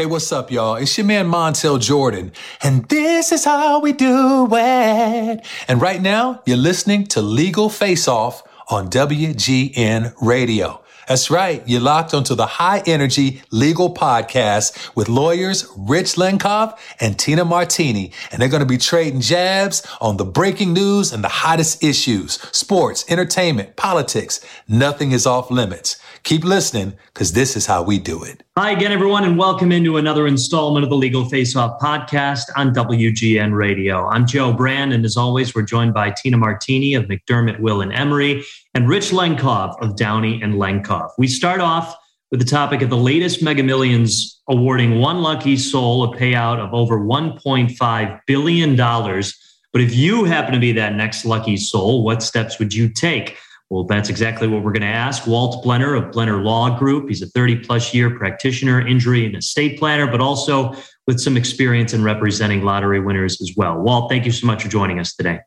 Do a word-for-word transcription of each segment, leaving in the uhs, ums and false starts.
Hey, what's up, y'all? It's your man, Montel Jordan, and this is how we do it. And right now, you're listening to Legal Face Off on W G N Radio. That's right. You're locked onto the high-energy legal podcast with lawyers Rich Lenkov and Tina Martini, and they're going to be trading jabs on the breaking news and the hottest issues, sports, entertainment, politics. Nothing is off limits. Keep listening, because this is how we do it. Hi again, everyone, and welcome into another installment of the Legal Face Off podcast on W G N Radio. I'm Joe Brand, and as always, we're joined by Tina Martini of McDermott, Will, and Emery, and Rich Lenkov of Downey and Lenkov. We start off with the topic of the latest Mega Millions awarding one lucky soul a payout of over one point five billion dollars. But if you happen to be that next lucky soul, what steps would you take? Well, that's exactly what we're going to ask Walt Blenner of Blenner Law Group. He's a thirty-plus year practitioner, injury and estate planner, but also with some experience in representing lottery winners as well. Walt, thank you so much for joining us today.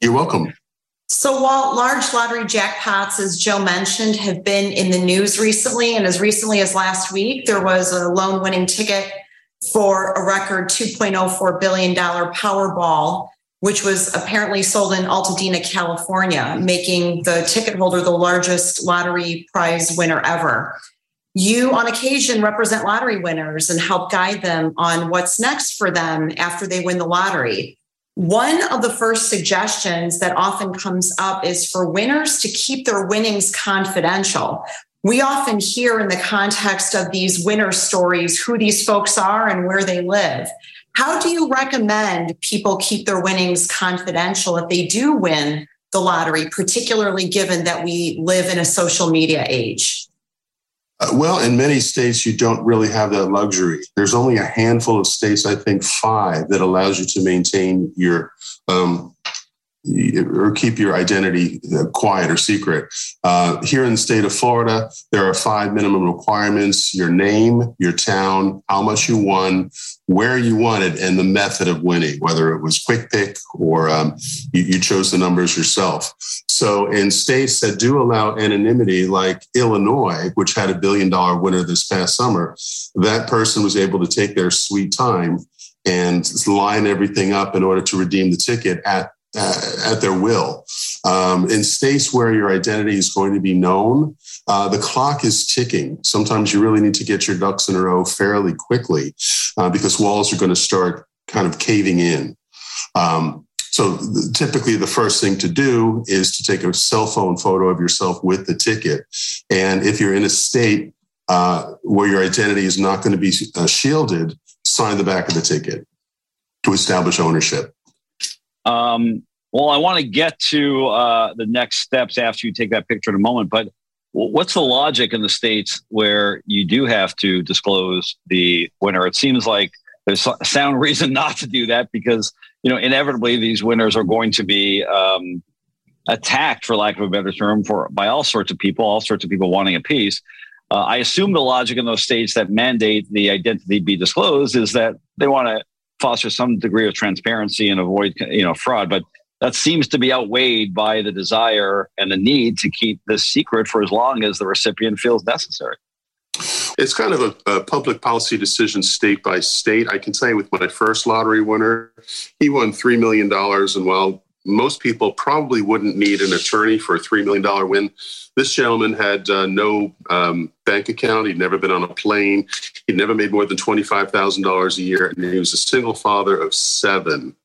You're welcome. So, Walt, large lottery jackpots, as Joe mentioned, have been in the news recently. And as recently as last week, there was a lone-winning ticket for a record two point oh four billion dollars Powerball, which was apparently sold in Altadena, California, making the ticket holder the largest lottery prize winner ever. You, on occasion, represent lottery winners and help guide them on what's next for them after they win the lottery. One of the first suggestions that often comes up is for winners to keep their winnings confidential. We often hear in the context of these winner stories who these folks are and where they live. How do you recommend people keep their winnings confidential if they do win the lottery, particularly given that we live in a social media age? Uh, well, in many states, you don't really have that luxury. There's only a handful of states, I think five, that allows you to maintain your um, or keep your identity quiet or secret. Uh, here in the state of Florida, there are five minimum requirements: your name, your town, how much you won, where you won it, and the method of winning, whether it was quick pick or um, you, you chose the numbers yourself. So in states that do allow anonymity, like Illinois, which had a billion dollar winner this past summer, that person was able to take their sweet time and line everything up in order to redeem the ticket at Uh, at their will. Um, in states where your identity is going to be known, uh, the clock is ticking. Sometimes you really need to get your ducks in a row fairly quickly uh, because walls are going to start kind of caving in. Um, so th- typically the first thing to do is to take a cell phone photo of yourself with the ticket. And if you're in a state uh, where your identity is not going to be uh, shielded, sign the back of the ticket to establish ownership. Um, well, I want to get to uh, the next steps after you take that picture in a moment, but what's the logic in the states where you do have to disclose the winner? It seems like there's a sound reason not to do that because, you know, inevitably these winners are going to be um, attacked, for lack of a better term, for by all sorts of people, all sorts of people wanting a piece. Uh, I assume the logic in those states that mandate the identity be disclosed is that they want to foster some degree of transparency and avoid, you know, fraud. But that seems to be outweighed by the desire and the need to keep this secret for as long as the recipient feels necessary. It's kind of a, a public policy decision state by state. I can say with my first lottery winner, he won three million dollars. And while most people probably wouldn't need an attorney for a three million dollars win, this gentleman had uh, no um, bank account. He'd never been on a plane. He'd never made more than twenty-five thousand dollars a year. And he was a single father of seven.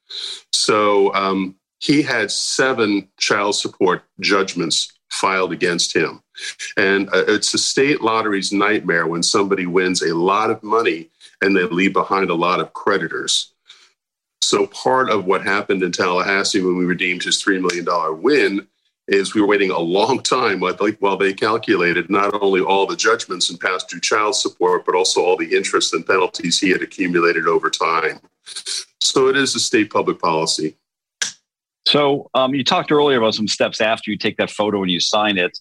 So um, he had seven child support judgments filed against him. And uh, it's the state lottery's nightmare when somebody wins a lot of money and they leave behind a lot of creditors. So part of what happened in Tallahassee when we redeemed his three million dollars win is we were waiting a long time while they calculated not only all the judgments and past due child support, but also all the interest and penalties he had accumulated over time. So it is a state public policy. So um, you talked earlier about some steps after you take that photo and you sign it.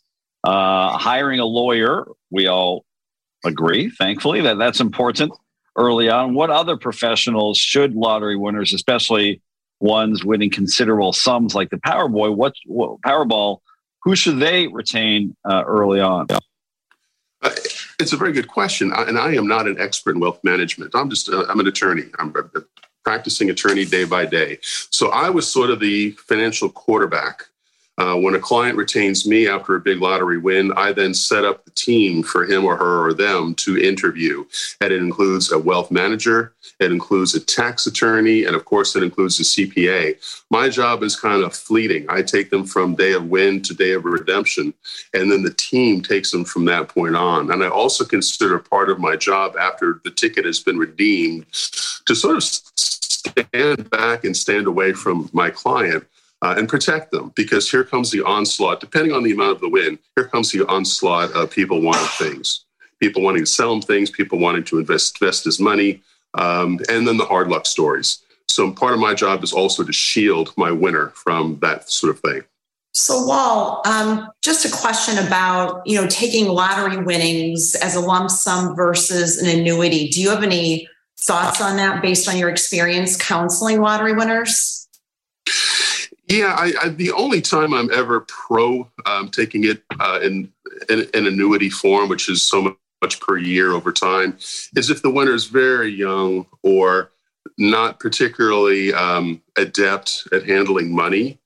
Uh, hiring a lawyer, we all agree, thankfully, that that's important. Early on, what other professionals should lottery winners, especially ones winning considerable sums like the Powerball, what, what Powerball, who should they retain uh, early on? Uh, it's a very good question. I, and I am not an expert in wealth management. I'm just, uh, I'm an attorney. I'm a practicing attorney day by day. So I was sort of the financial quarterback. Uh, when a client retains me after a big lottery win, I then set up the team for him or her or them to interview. And it includes a wealth manager, it includes a tax attorney, and of course, it includes a C P A. My job is kind of fleeting. I take them from day of win to day of redemption, and then the team takes them from that point on. And I also consider part of my job after the ticket has been redeemed to sort of stand back and stand away from my client. Uh, and protect them, because here comes the onslaught, depending on the amount of the win, here comes the onslaught of people wanting things, people wanting to sell them things, people wanting to invest, invest his money, um, and then the hard luck stories. So part of my job is also to shield my winner from that sort of thing. So, Wal, um, just a question about, you know, taking lottery winnings as a lump sum versus an annuity. Do you have any thoughts on that based on your experience counseling lottery winners? Yeah, I, I, the only time I'm ever pro um, taking it uh, in an annuity form, which is so much per year over time, is if the winner is very young or not particularly um, adept at handling money.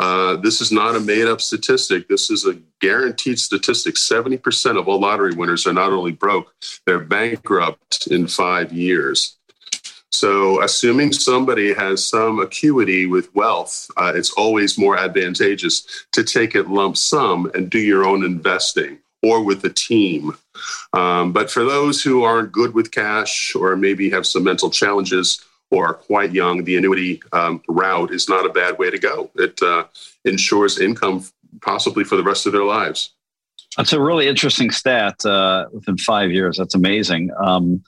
Uh, this is not a made-up statistic. This is a guaranteed statistic. seventy percent of all lottery winners are not only broke, they're bankrupt in five years. So assuming somebody has some acuity with wealth, uh, it's always more advantageous to take it lump sum and do your own investing or with a team. Um, but for those who aren't good with cash or maybe have some mental challenges or are quite young, the annuity um, route is not a bad way to go. It uh, ensures income possibly for the rest of their lives. That's a really interesting stat uh, within five years. That's amazing. Um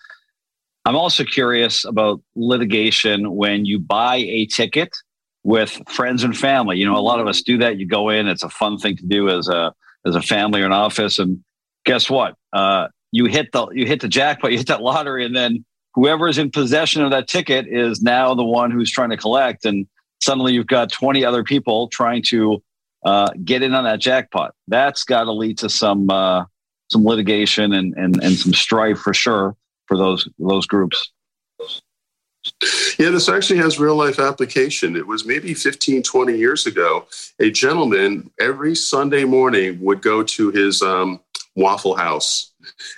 I'm also curious about litigation when you buy a ticket with friends and family. You know, a lot of us do that. You go in, it's a fun thing to do as a as a family or an office. And guess what? Uh, you hit the you hit the jackpot, you hit that lottery, and then whoever is in possession of that ticket is now the one who's trying to collect. And suddenly you've got twenty other people trying to uh, get in on that jackpot. That's got to lead to some uh, some litigation and and and some strife for sure. For those those groups. Yeah, this actually has real life application. It was maybe fifteen, twenty years ago. A gentleman every Sunday morning would go to his um, Waffle House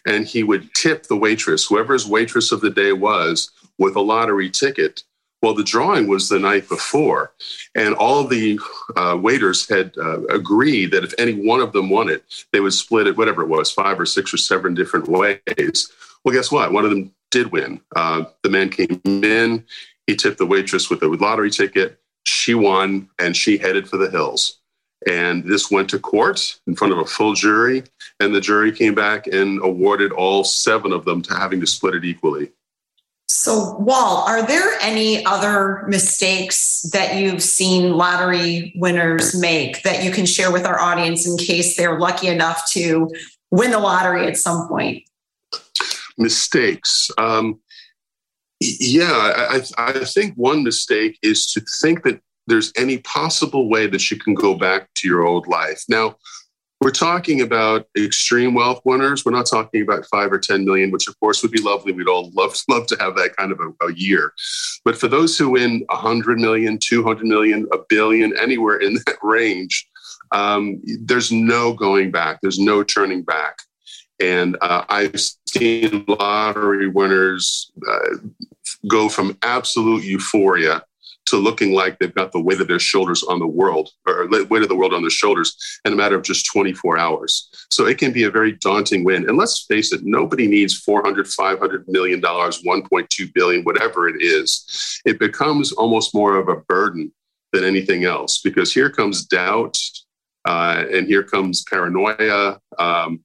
and he would tip the waitress, whoever's waitress of the day was, with a lottery ticket. Well, the drawing was the night before, and all the uh, waiters had uh, agreed that if any one of them won it, they would split it, whatever it was, five or six or seven different ways. Well, guess what? One of them did win. Uh, the man came in, he tipped the waitress with a lottery ticket. She won, and she headed for the hills. And this went to court in front of a full jury, and the jury came back and awarded all seven of them to having to split it equally. So, Wal, are there any other mistakes that you've seen lottery winners make that you can share with our audience in case they're lucky enough to win the lottery at some point? Mistakes. Um, yeah, I, I think one mistake is to think that there's any possible way that you can go back to your old life. Now, we're talking about extreme wealth winners. We're not talking about five or ten million, which of course would be lovely. We'd all love, love to have that kind of a, a year. But for those who win one hundred million, two hundred million, a billion, anywhere in that range, um, there's no going back. There's no turning back. And uh, I've seen lottery winners uh, go from absolute euphoria to looking like they've got the weight of their shoulders on the world, or weight of the world on their shoulders, in a matter of just twenty-four hours. So it can be a very daunting win. And let's face it, nobody needs four hundred, five hundred million dollars, one point two billion dollars, whatever it is. It becomes almost more of a burden than anything else, because here comes doubt uh, and here comes paranoia. Um,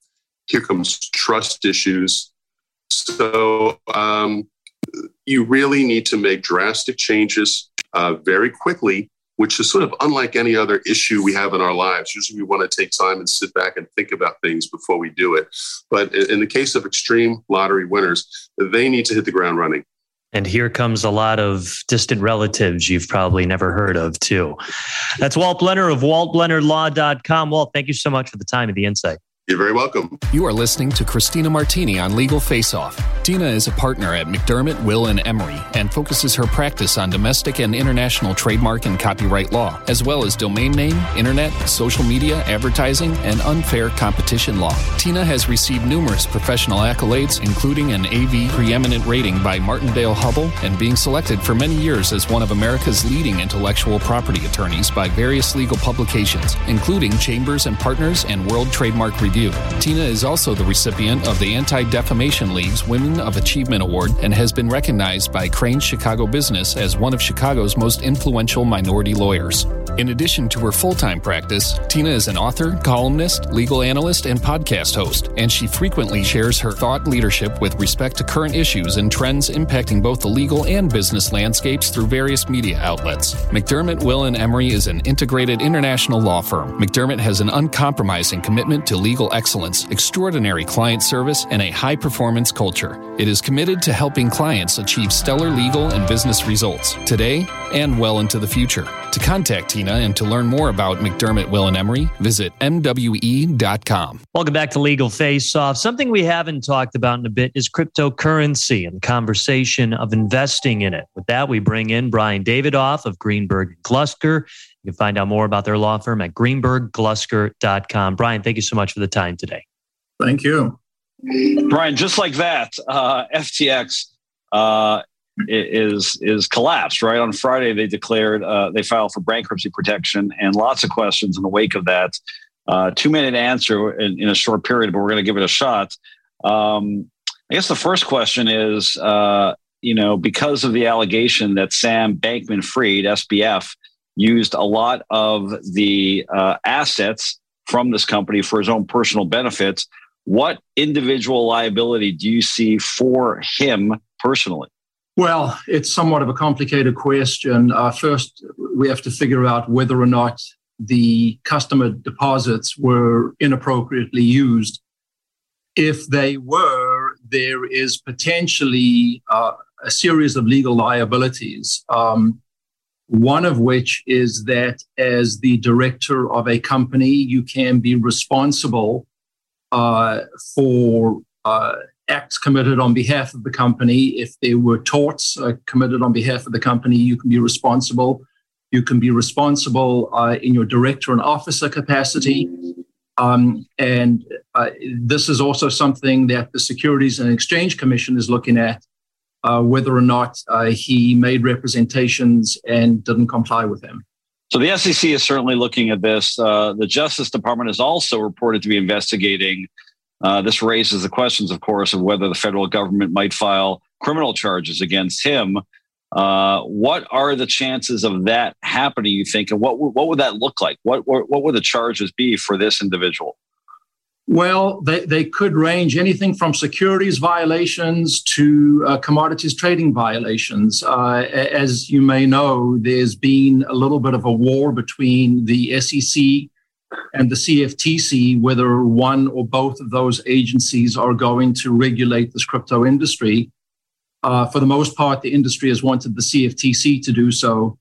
here comes trust issues. So um, you really need to make drastic changes Uh, very quickly, which is sort of unlike any other issue we have in our lives. Usually we want to take time and sit back and think about things before we do it. But in the case of extreme lottery winners, they need to hit the ground running. And here comes a lot of distant relatives you've probably never heard of, too. That's Walt Blenner of walt blenner law dot com. Walt, thank you so much for the time and the insight. You're very welcome. You are listening to Christina Martini on Legal Face Off. Tina is a partner at McDermott, Will and Emery and focuses her practice on domestic and international trademark and copyright law, as well as domain name, internet, social media, advertising, and unfair competition law. Tina has received numerous professional accolades, including an A V preeminent rating by Martindale Hubbell and being selected for many years as one of America's leading intellectual property attorneys by various legal publications, including Chambers and Partners and World Trademark Review. View. Tina is also the recipient of the Anti-Defamation League's Women of Achievement Award and has been recognized by Crain's Chicago Business as one of Chicago's most influential minority lawyers. In addition to her full-time practice, Tina is an author, columnist, legal analyst, and podcast host, and she frequently shares her thought leadership with respect to current issues and trends impacting both the legal and business landscapes through various media outlets. McDermott, Will and Emery is an integrated international law firm. McDermott has an uncompromising commitment to legal excellence, extraordinary client service, and a high-performance culture. It is committed to helping clients achieve stellar legal and business results today and well into the future. To contact Tina and to learn more about McDermott, Will and Emery, visit M W E dot com. Welcome back to Legal Face Off. Something we haven't talked about in a bit is cryptocurrency and the conversation of investing in it. With that, we bring in Brian Davidoff of Greenberg Glusker. You can find out more about their law firm at greenberg glusker dot com. Brian, thank you so much for the time today. Thank you. Brian, just like that, uh, F T X uh, is is collapsed, right? On Friday, they declared, uh, they filed for bankruptcy protection, and lots of questions in the wake of that. Uh, two-minute answer in, in a short period, but we're going to give it a shot. Um, I guess the first question is, uh, you know, because of the allegation that Sam Bankman-Fried, S B F, used a lot of the uh, assets from this company for his own personal benefits. What individual liability do you see for him personally? Well, it's somewhat of a complicated question. Uh, first, we have to figure out whether or not the customer deposits were inappropriately used. If they were, there is potentially uh, a series of legal liabilities. Um, One of which is that as the director of a company, you can be responsible uh, for uh, acts committed on behalf of the company. If there were torts uh, committed on behalf of the company, you can be responsible. You can be responsible uh, in your director and officer capacity. Um, and uh, this is also something that the Securities and Exchange Commission is looking at. Uh, whether or not uh, he made representations and didn't comply with them. So the S E C is certainly looking at this. Uh, the Justice Department is also reported to be investigating. Uh, this raises the questions, of course, of whether the federal government might file criminal charges against him. Uh, what are the chances of that happening, you think? And what what would that look like? What what, what would the charges be for this individual? Well, they, they could range anything from securities violations to uh, commodities trading violations. Uh, as you may know, there's been a little bit of a war between the S E C and the C F T C, whether one or both of those agencies are going to regulate this crypto industry. Uh, for the most part, the industry has wanted the C F T C to do so.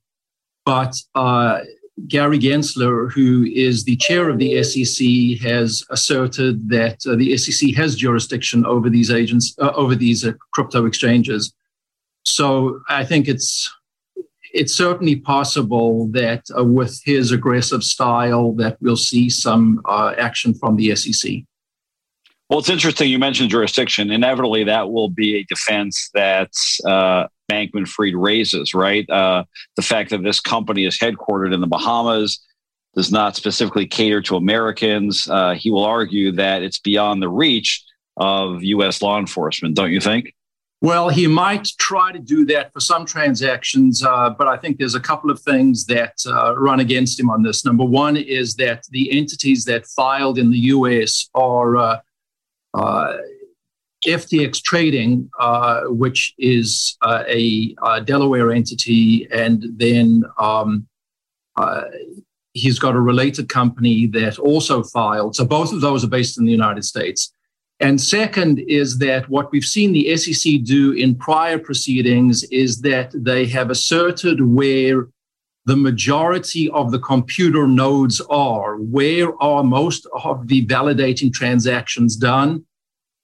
But uh Gary Gensler, who is the chair of the S E C, has asserted that uh, the S E C has jurisdiction over these agents, uh, over these uh, crypto exchanges. So I think it's it's certainly possible that uh, with his aggressive style that we'll see some uh, action from the S E C. Well, it's interesting you mentioned jurisdiction. Inevitably, that will be a defense that's uh, Bankman-Fried raises, right? Uh, the fact that this company is headquartered in the Bahamas does not specifically cater to Americans. Uh, he will argue that it's beyond the reach of U S law enforcement, don't you think? Well, he might try to do that for some transactions, uh, but I think there's a couple of things that uh, run against him on this. Number one is that the entities that filed in the U S are uh, uh, F T X Trading, uh, which is uh, a, a Delaware entity, and then um, uh, he's got a related company that also filed. So both of those are based in the United States. And second is that what we've seen the S E C do in prior proceedings is that they have asserted where the majority of the computer nodes are. Where are most of the validating transactions done?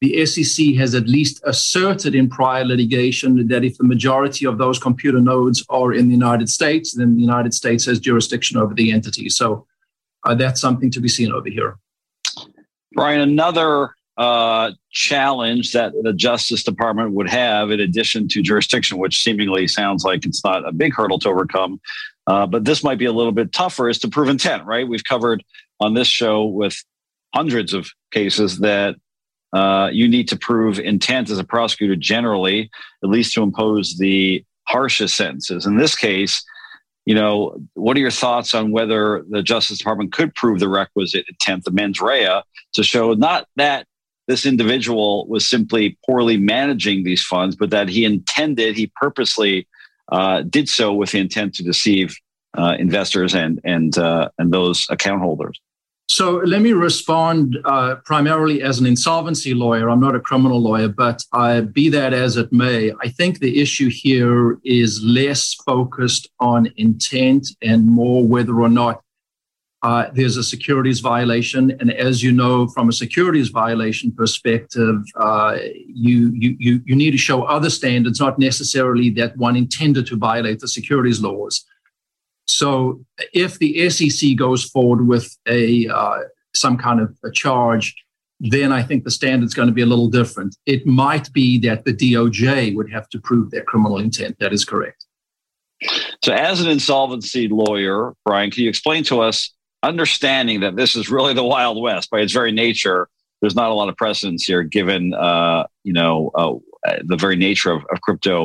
The S E C has at least asserted in prior litigation that if the majority of those computer nodes are in the United States, then the United States has jurisdiction over the entity. So uh, that's something to be seen over here. Brian, another uh, challenge that the Justice Department would have, in addition to jurisdiction, which seemingly sounds like it's not a big hurdle to overcome, uh, but this might be a little bit tougher, is to prove intent, right? We've covered on this show with hundreds of cases that Uh, you need to prove intent as a prosecutor generally, at least to impose the harshest sentences. In this case, you know, what are your thoughts on whether the Justice Department could prove the requisite intent, the mens rea, to show not that this individual was simply poorly managing these funds, but that he intended, he purposely uh, did so with the intent to deceive uh, investors and and uh, and those account holders? So let me respond uh, primarily as an insolvency lawyer. I'm not a criminal lawyer, but uh, be that as it may, I think the issue here is less focused on intent and more whether or not uh, there's a securities violation. And as you know, from a securities violation perspective, uh, you, you, you need to show other standards, not necessarily that one intended to violate the securities laws. So if the S E C goes forward with a uh, some kind of a charge, then I think the standard's going to be a little different. It might be that the D O J would have to prove their criminal intent. That is correct. So as an insolvency lawyer, Brian, can you explain to us, understanding that this is really the Wild West by its very nature, there's not a lot of precedence here given uh, you know uh, the very nature of, of crypto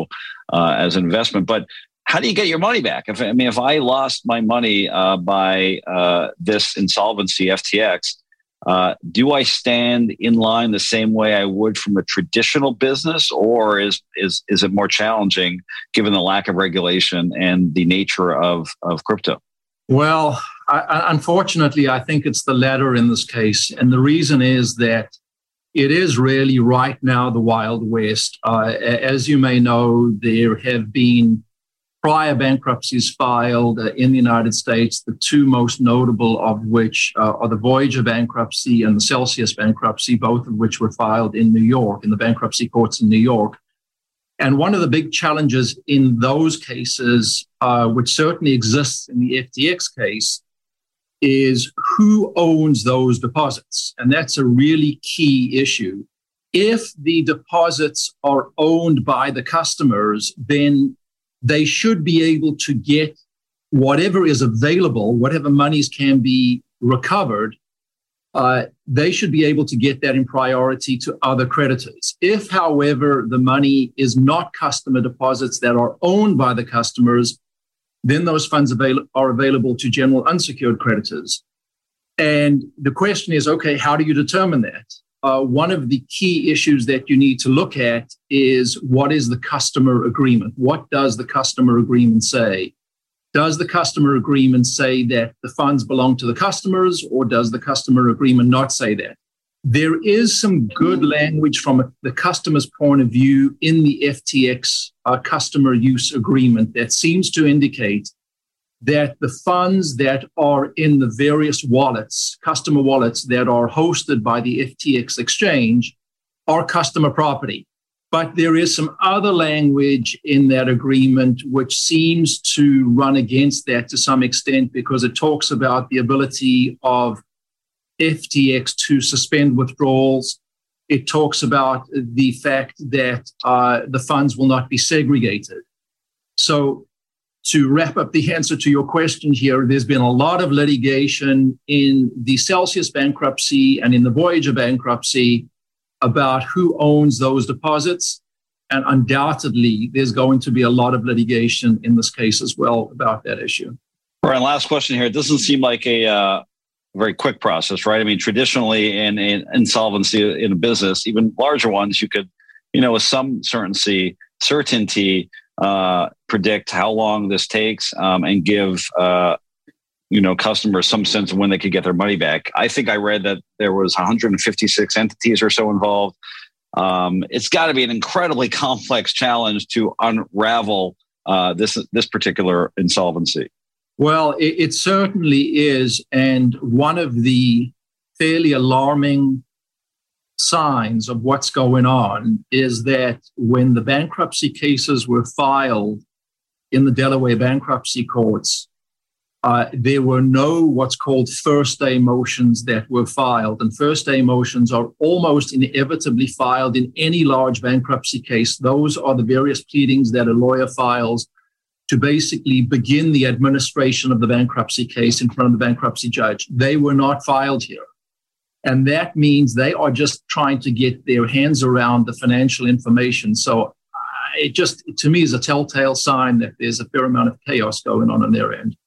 uh, as an investment, but how do you get your money back? If, I mean, if I lost my money uh, by uh, this insolvency, F T X, uh, do I stand in line the same way I would from a traditional business, or is is is it more challenging given the lack of regulation and the nature of, of crypto? Well, I, unfortunately, I think it's the latter in this case. And the reason is that it is really right now the Wild West. Uh, as you may know, there have been prior bankruptcies filed uh, in the United States, the two most notable of which uh, are the Voyager bankruptcy and the Celsius bankruptcy, both of which were filed in New York, in the bankruptcy courts in New York. And one of the big challenges in those cases, uh, which certainly exists in the F T X case, is who owns those deposits. And that's a really key issue. If the deposits are owned by the customers, then they should be able to get whatever is available, whatever monies can be recovered, uh, they should be able to get that in priority to other creditors. If, however, the money is not customer deposits that are owned by the customers, then those funds avail- are available to general unsecured creditors. And the question is, okay, how do you determine that? Uh, one of the key issues that you need to look at is what is the customer agreement? What does the customer agreement say? Does the customer agreement say that the funds belong to the customers, or does the customer agreement not say that? There is some good language from a, the customer's point of view in the F T X uh, customer use agreement that seems to indicate that the funds that are in the various wallets, customer wallets that are hosted by the F T X exchange, are customer property. But there is some other language in that agreement which seems to run against that to some extent, because it talks about the ability of F T X to suspend withdrawals. It talks about the fact that uh, the funds will not be segregated. So, to wrap up the answer to your question here, there's been a lot of litigation in the Celsius bankruptcy and in the Voyager bankruptcy about who owns those deposits. And undoubtedly, there's going to be a lot of litigation in this case as well about that issue. Brian, last question here. It doesn't seem like a uh, very quick process, right? I mean, traditionally in, in insolvency in a business, even larger ones, you could, you know, with some certainty, certainty, uh, predict how long this takes um, and give uh, you know customers some sense of when they could get their money back. I think I read that there was one hundred fifty-six entities or so involved. Um, it's got to be an incredibly complex challenge to unravel uh, this this particular insolvency. Well, it, it certainly is. And one of the fairly alarming signs of what's going on is that when the bankruptcy cases were filed in the Delaware bankruptcy courts, uh, there were no what's called first day motions that were filed. And first day motions are almost inevitably filed in any large bankruptcy case. Those are the various pleadings that a lawyer files to basically begin the administration of the bankruptcy case in front of the bankruptcy judge. They were not filed here. And that means they are just trying to get their hands around the financial information. So it just, to me, is a telltale sign that there's a fair amount of chaos going on on their end.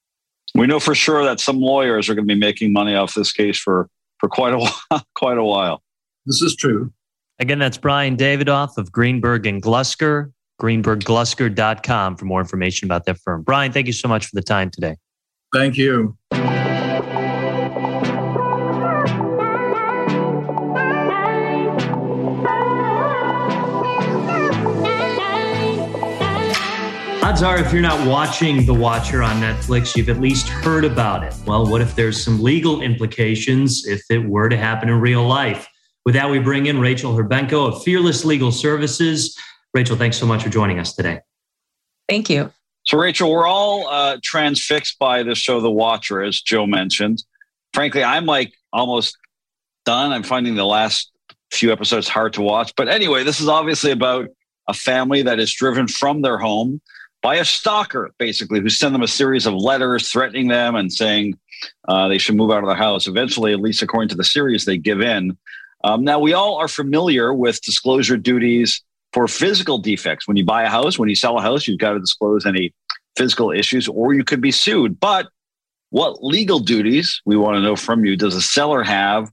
We know for sure that some lawyers are going to be making money off this case for, for quite a while, quite a while. This is true. Again, that's Brian Davidoff of Greenberg and Glusker, greenberg glusker dot com for more information about that firm. Brian, thank you so much for the time today. Thank you. Odds are, if you're not watching The Watcher on Netflix, you've at least heard about it. Well, what if there's some legal implications if it were to happen in real life? With that, we bring in Rachel Herbenko of Fearless Legal Services. Rachel, thanks so much for joining us today. Thank you. So, Rachel, we're all uh, transfixed by this show, The Watcher, as Joe mentioned. Frankly, I'm like almost done. I'm finding the last few episodes hard to watch. But anyway, this is obviously about a family that is driven from their home by a stalker, basically, who sent them a series of letters threatening them and saying uh, they should move out of the house. Eventually, at least according to the series, they give in. Um, now, we all are familiar with disclosure duties for physical defects. When you buy a house, when you sell a house, you've got to disclose any physical issues or you could be sued. But what legal duties, we want to know from you, does a seller have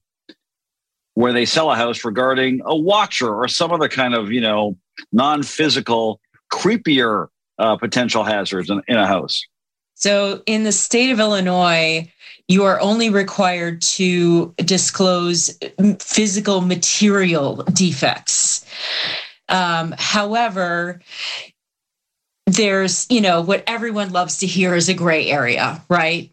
where they sell a house regarding a watcher or some other kind of, you know, non-physical, creepier Uh, potential hazards in, in a house? So in the state of Illinois, you are only required to disclose physical material defects. Um, however, there's, you know, what everyone loves to hear is a gray area, right?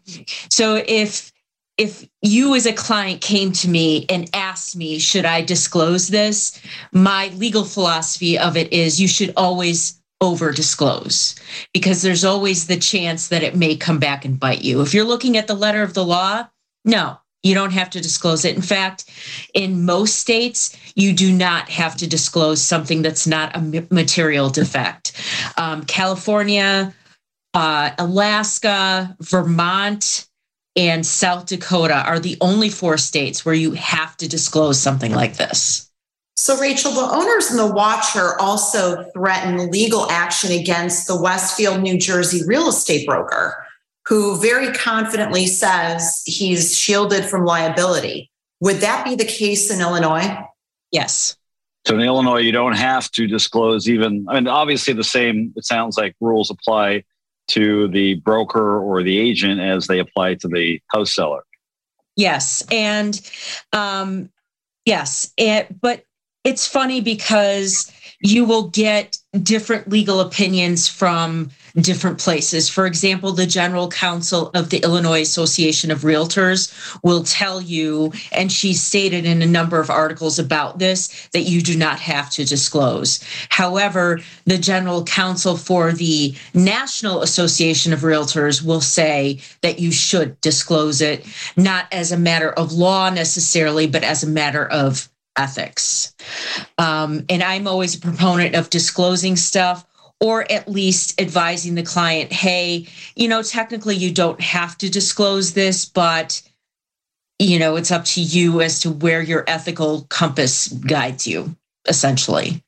So if If you as a client came to me and asked me, should I disclose this? My legal philosophy of it is you should always over disclose, because there's always the chance that it may come back and bite you. If you're looking at the letter of the law, no, you don't have to disclose it. In fact, in most states, you do not have to disclose something that's not a material defect. Um, California, uh, Alaska, Vermont, and South Dakota are the only four states where you have to disclose something like this. So, Rachel, the owners in The Watcher also threaten legal action against the Westfield, New Jersey real estate broker, who very confidently says he's shielded from liability. Would that be the case in Illinois? Yes. So in Illinois, you don't have to disclose even, I mean, obviously the same, it sounds like, rules apply to the broker or the agent as they apply to the house seller. Yes. And, um, yes, it, but it's funny because you will get different legal opinions from different places. For example, the general counsel of the Illinois Association of Realtors will tell you, and she stated in a number of articles about this, that you do not have to disclose. However, the general counsel for the National Association of Realtors will say that you should disclose it, not as a matter of law necessarily, but as a matter of ethics. Um, and I'm always a proponent of disclosing stuff, or at least advising the client, hey, you know, technically you don't have to disclose this, but, you know, it's up to you as to where your ethical compass guides you, essentially.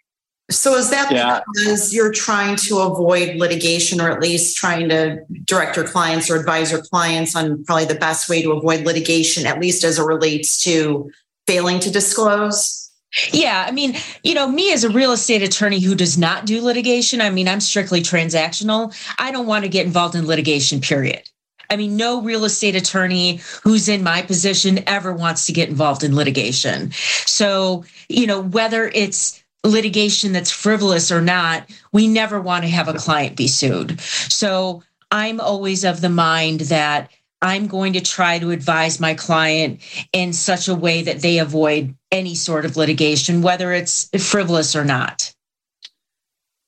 So is that yeah. because you're trying to avoid litigation, or at least trying to direct your clients or advise your clients on probably the best way to avoid litigation, at least as it relates to failing to disclose? Yeah. I mean, you know, me as a real estate attorney who does not do litigation, I mean, I'm strictly transactional. I don't want to get involved in litigation, period. I mean, no real estate attorney who's in my position ever wants to get involved in litigation. So, you know, whether it's litigation that's frivolous or not, we never want to have a client be sued. So I'm always of the mind that I'm going to try to advise my client in such a way that they avoid any sort of litigation, whether it's frivolous or not.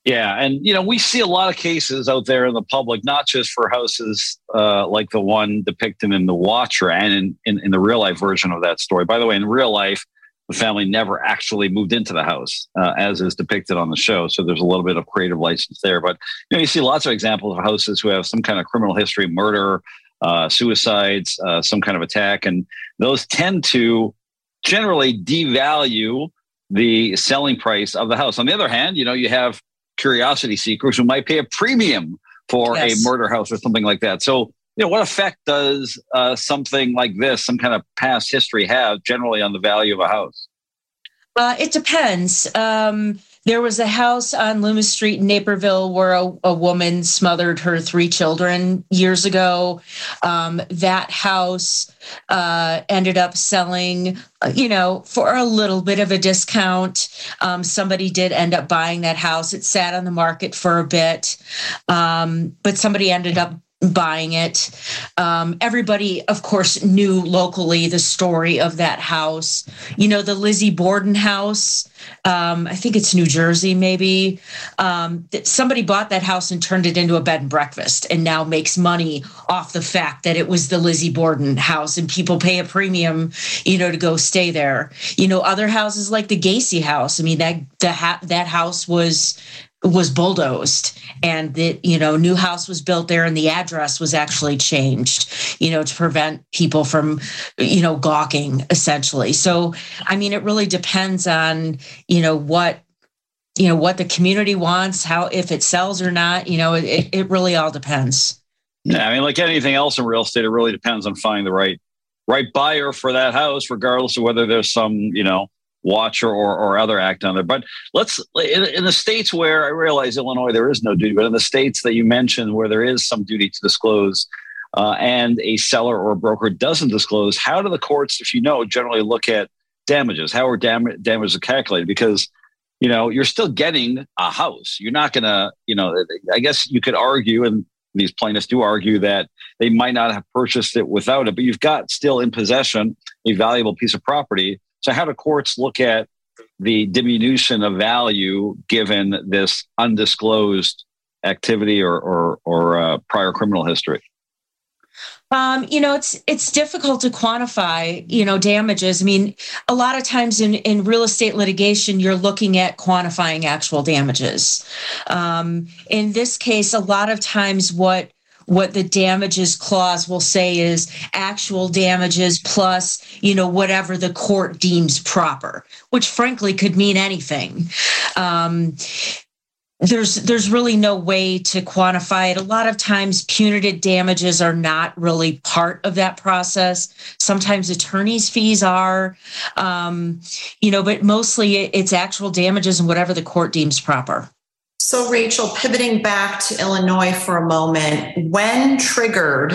Yeah. And, you know, we see a lot of cases out there in the public, not just for houses uh, like the one depicted in The Watcher and in, in, in the real life version of that story. By the way, in real life, the family never actually moved into the house uh, as is depicted on the show. So there's a little bit of creative license there. But, you know, you see lots of examples of houses who have some kind of criminal history, murder, uh, suicides, uh, some kind of attack. And those tend to generally devalue the selling price of the house. On the other hand, you know, you have curiosity seekers who might pay a premium for yes. a murder house or something like that. So, you know, what effect does uh, something like this, some kind of past history, have generally on the value of a house? Uh, it depends. Um, there was a house on Loomis Street in Naperville where a, a woman smothered her three children years ago. Um, that house uh, ended up selling, you know, for a little bit of a discount. Um, somebody did end up buying that house. It sat on the market for a bit, um, but somebody ended up buying it. Um, everybody, of course, knew locally the story of that house. You know, the Lizzie Borden house, um, I think it's New Jersey, maybe. Um, somebody bought that house and turned it into a bed and breakfast and now makes money off the fact that it was the Lizzie Borden house and people pay a premium, you know, to go stay there. You know, other houses like the Gacy house. I mean, that the ha- that house was... was bulldozed and the, you know, new house was built there and the address was actually changed, you know, to prevent people from, you know, gawking essentially. So, I mean, it really depends on, you know, what, you know, what the community wants, how, if it sells or not, you know, it, it really all depends. Yeah. I mean, like anything else in real estate, it really depends on finding the right, right buyer for that house, regardless of whether there's some, you know, watcher or, or other act on there. But let's, in, in the states where I realize Illinois, there is no duty, but in the states that you mentioned where there is some duty to disclose uh, and a seller or a broker doesn't disclose, how do the courts, if you know, generally look at damages? How are dam- damages calculated? Because, you know, you're still getting a house. You're not going to, you know, I guess you could argue, and these plaintiffs do argue that they might not have purchased it without it, but you've got still in possession a valuable piece of property. So how do courts look at the diminution of value given this undisclosed activity or or, or uh, prior criminal history? Um, you know, it's it's difficult to quantify, you know, damages. I mean, a lot of times in, in real estate litigation, you're looking at quantifying actual damages. Um, in this case, a lot of times what What the damages clause will say is actual damages plus, you know, whatever the court deems proper, which frankly could mean anything. Um, there's there's really no way to quantify it. A lot of times punitive damages are not really part of that process. Sometimes attorney's fees are, um, you know, but mostly it's actual damages and whatever the court deems proper. So, Rachel, pivoting back to Illinois for a moment, when triggered,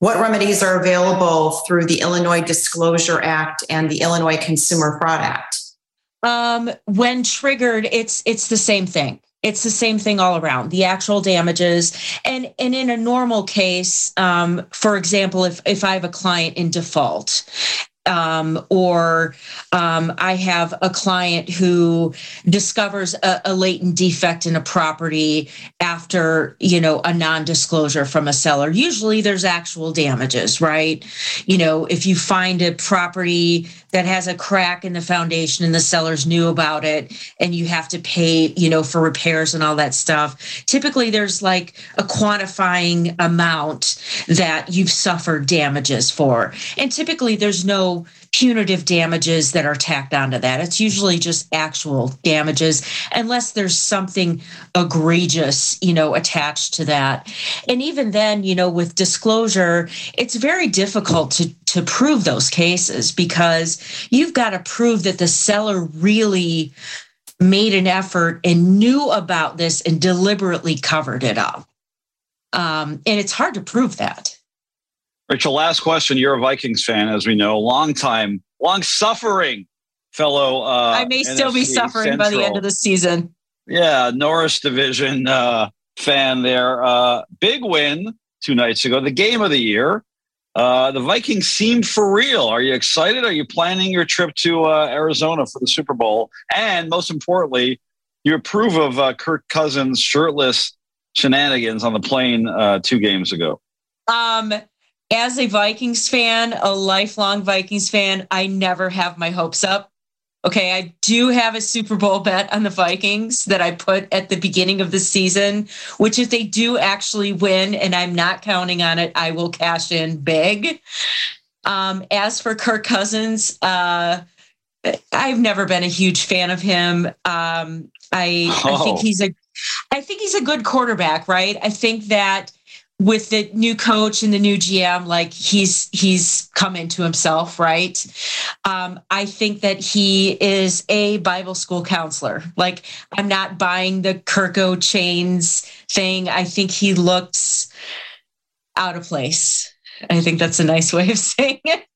what remedies are available through the Illinois Disclosure Act and the Illinois Consumer Fraud Act? Um, when triggered, it's it's the same thing. It's the same thing all around, the actual damages. And and in a normal case, um, for example, if if I have a client in default, Um, or um, I have a client who discovers a, a latent defect in a property after, you know, a non-disclosure from a seller. Usually there's actual damages, right? You know, if you find a property that has a crack in the foundation and the sellers knew about it and you have to pay, you know, for repairs and all that stuff, typically there's like a quantifying amount that you've suffered damages for. And typically there's no punitive damages that are tacked onto that. It's usually just actual damages, unless there's something egregious, you know, attached to that. And even then, you know, with disclosure, it's very difficult to, to prove those cases because you've got to prove that the seller really made an effort and knew about this and deliberately covered it up. Um, and it's hard to prove that. Rachel, last question. You're a Vikings fan, as we know, long time, long suffering fellow. Uh, I may still N F C be suffering Central. By the end of the season. Yeah, Norris Division uh, fan there. Uh, big win two nights ago, the game of the year. Uh, the Vikings seem for real. Are you excited? Are you planning your trip to uh, Arizona for the Super Bowl? And most importantly, you approve of uh, Kirk Cousins' shirtless shenanigans on the plane uh, two games ago. Um, as a Vikings fan, a lifelong Vikings fan, I never have my hopes up. Okay, I do have a Super Bowl bet on the Vikings that I put at the beginning of the season, which if they do actually win, and I'm not counting on it, I will cash in big. Um, as for Kirk Cousins, uh, I've never been a huge fan of him. Um, I, oh. I think he's a, I think he's a good quarterback, right? I think that with the new coach and the new G M, like he's he's come into himself, right? Um, I think that he is a Bible school counselor. Like, I'm not buying the Kirko chains thing. I think he looks out of place. I think that's a nice way of saying it.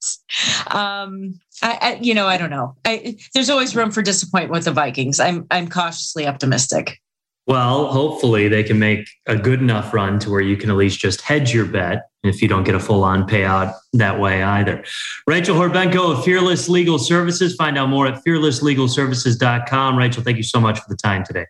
Um, I, I, you know, I don't know. I, there's always room for disappointment with the Vikings. I'm I'm cautiously optimistic. Well, hopefully they can make a good enough run to where you can at least just hedge your bet if you don't get a full-on payout that way either. Rachel Horbenko of Fearless Legal Services. Find out more at fearless legal services dot com. Rachel, thank you so much for the time today.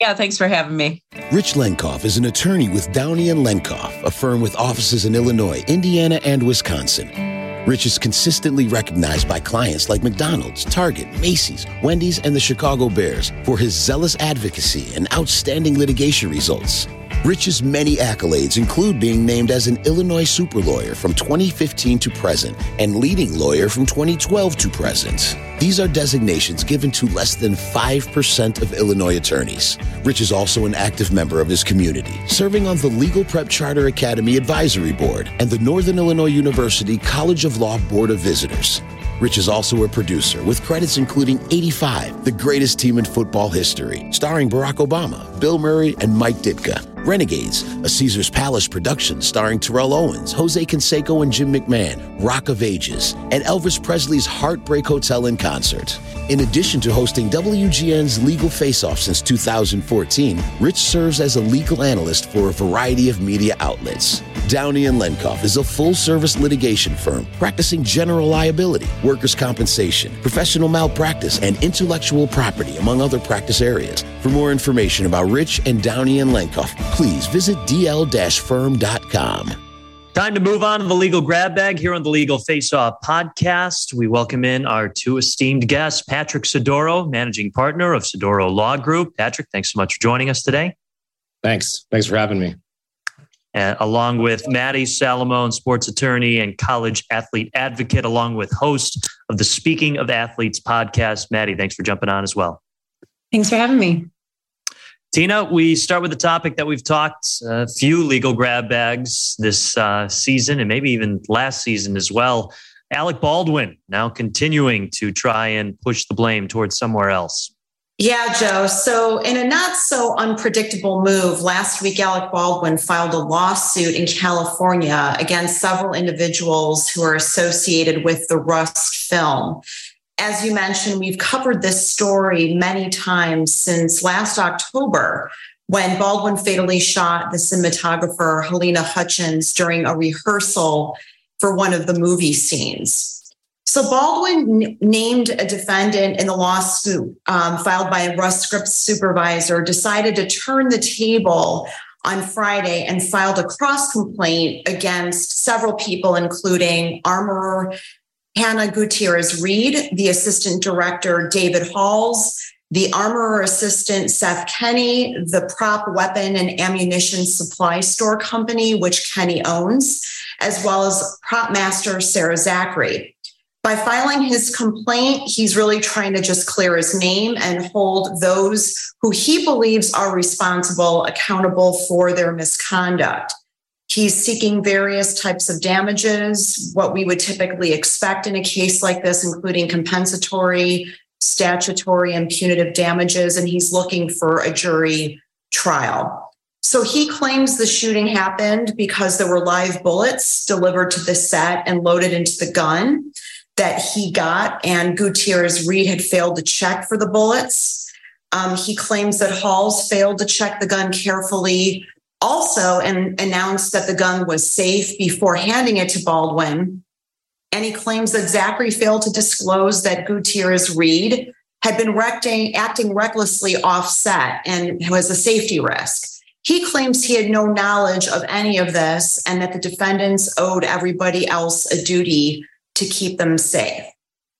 Yeah, thanks for having me. Rich Lenkov is an attorney with Downey and Lenkov, a firm with offices in Illinois, Indiana, and Wisconsin. Rich is consistently recognized by clients like McDonald's, Target, Macy's, Wendy's, and the Chicago Bears for his zealous advocacy and outstanding litigation results. Rich's many accolades include being named as an Illinois super lawyer from twenty fifteen to present and leading lawyer from twenty twelve to present. These are designations given to less than five percent of Illinois attorneys. Rich is also an active member of his community, serving on the Legal Prep Charter Academy Advisory Board and the Northern Illinois University College of Law Board of Visitors. Rich is also a producer with credits including eighty-five, The Greatest Team in Football History, starring Barack Obama, Bill Murray, and Mike Ditka. Renegades, a Caesar's Palace production starring Terrell Owens, Jose Canseco and Jim McMahon, Rock of Ages, and Elvis Presley's Heartbreak Hotel in Concert. In addition to hosting W G N's Legal Face Off since two thousand fourteen, Rich serves as a legal analyst for a variety of media outlets. Downey and Lenkov is a full-service litigation firm practicing general liability, workers' compensation, professional malpractice, and intellectual property, among other practice areas. For more information about Rich and Downey and Lenkov, please visit d l dash firm dot com. Time to move on to the Legal Grab Bag here on the Legal Face Off podcast. We welcome in our two esteemed guests, Patrick Sidoro, managing partner of Sidoro Law Group. Patrick, thanks so much for joining us today. Thanks. Thanks for having me. And along with Maddie Salamone, sports attorney and college athlete advocate, along with host of the Speaking of Athletes podcast. Maddie, thanks for jumping on as well. Thanks for having me. Tina, we start with a topic that we've talked a few legal grab bags this uh, season and maybe even last season as well. Alec Baldwin now continuing to try and push the blame towards somewhere else. Yeah, Joe. So in a not so unpredictable move, last week, Alec Baldwin filed a lawsuit in California against several individuals who are associated with the Rust film. As you mentioned, we've covered this story many times since last October, when Baldwin fatally shot the cinematographer Helena Hutchins during a rehearsal for one of the movie scenes. So Baldwin n- named a defendant in the lawsuit um, filed by a Rust script supervisor, decided to turn the table on Friday and filed a cross complaint against several people, including armorer Hannah Gutierrez-Reed, the assistant director, David Halls, the armorer assistant, Seth Kenny, the prop weapon and ammunition supply store company, which Kenny owns, as well as prop master, Sarah Zachary. By filing his complaint, he's really trying to just clear his name and hold those who he believes are responsible accountable for their misconduct. He's seeking various types of damages, what we would typically expect in a case like this, including compensatory, statutory, and punitive damages, and he's looking for a jury trial. So he claims the shooting happened because there were live bullets delivered to the set and loaded into the gun that he got, and Gutierrez-Reed had failed to check for the bullets. Um, he claims that Halls failed to check the gun carefully also and announced that the gun was safe before handing it to Baldwin. And he claims that Zachary failed to disclose that Gutierrez Reed had been recting, acting recklessly offset and was a safety risk. He claims he had no knowledge of any of this and that the defendants owed everybody else a duty to keep them safe.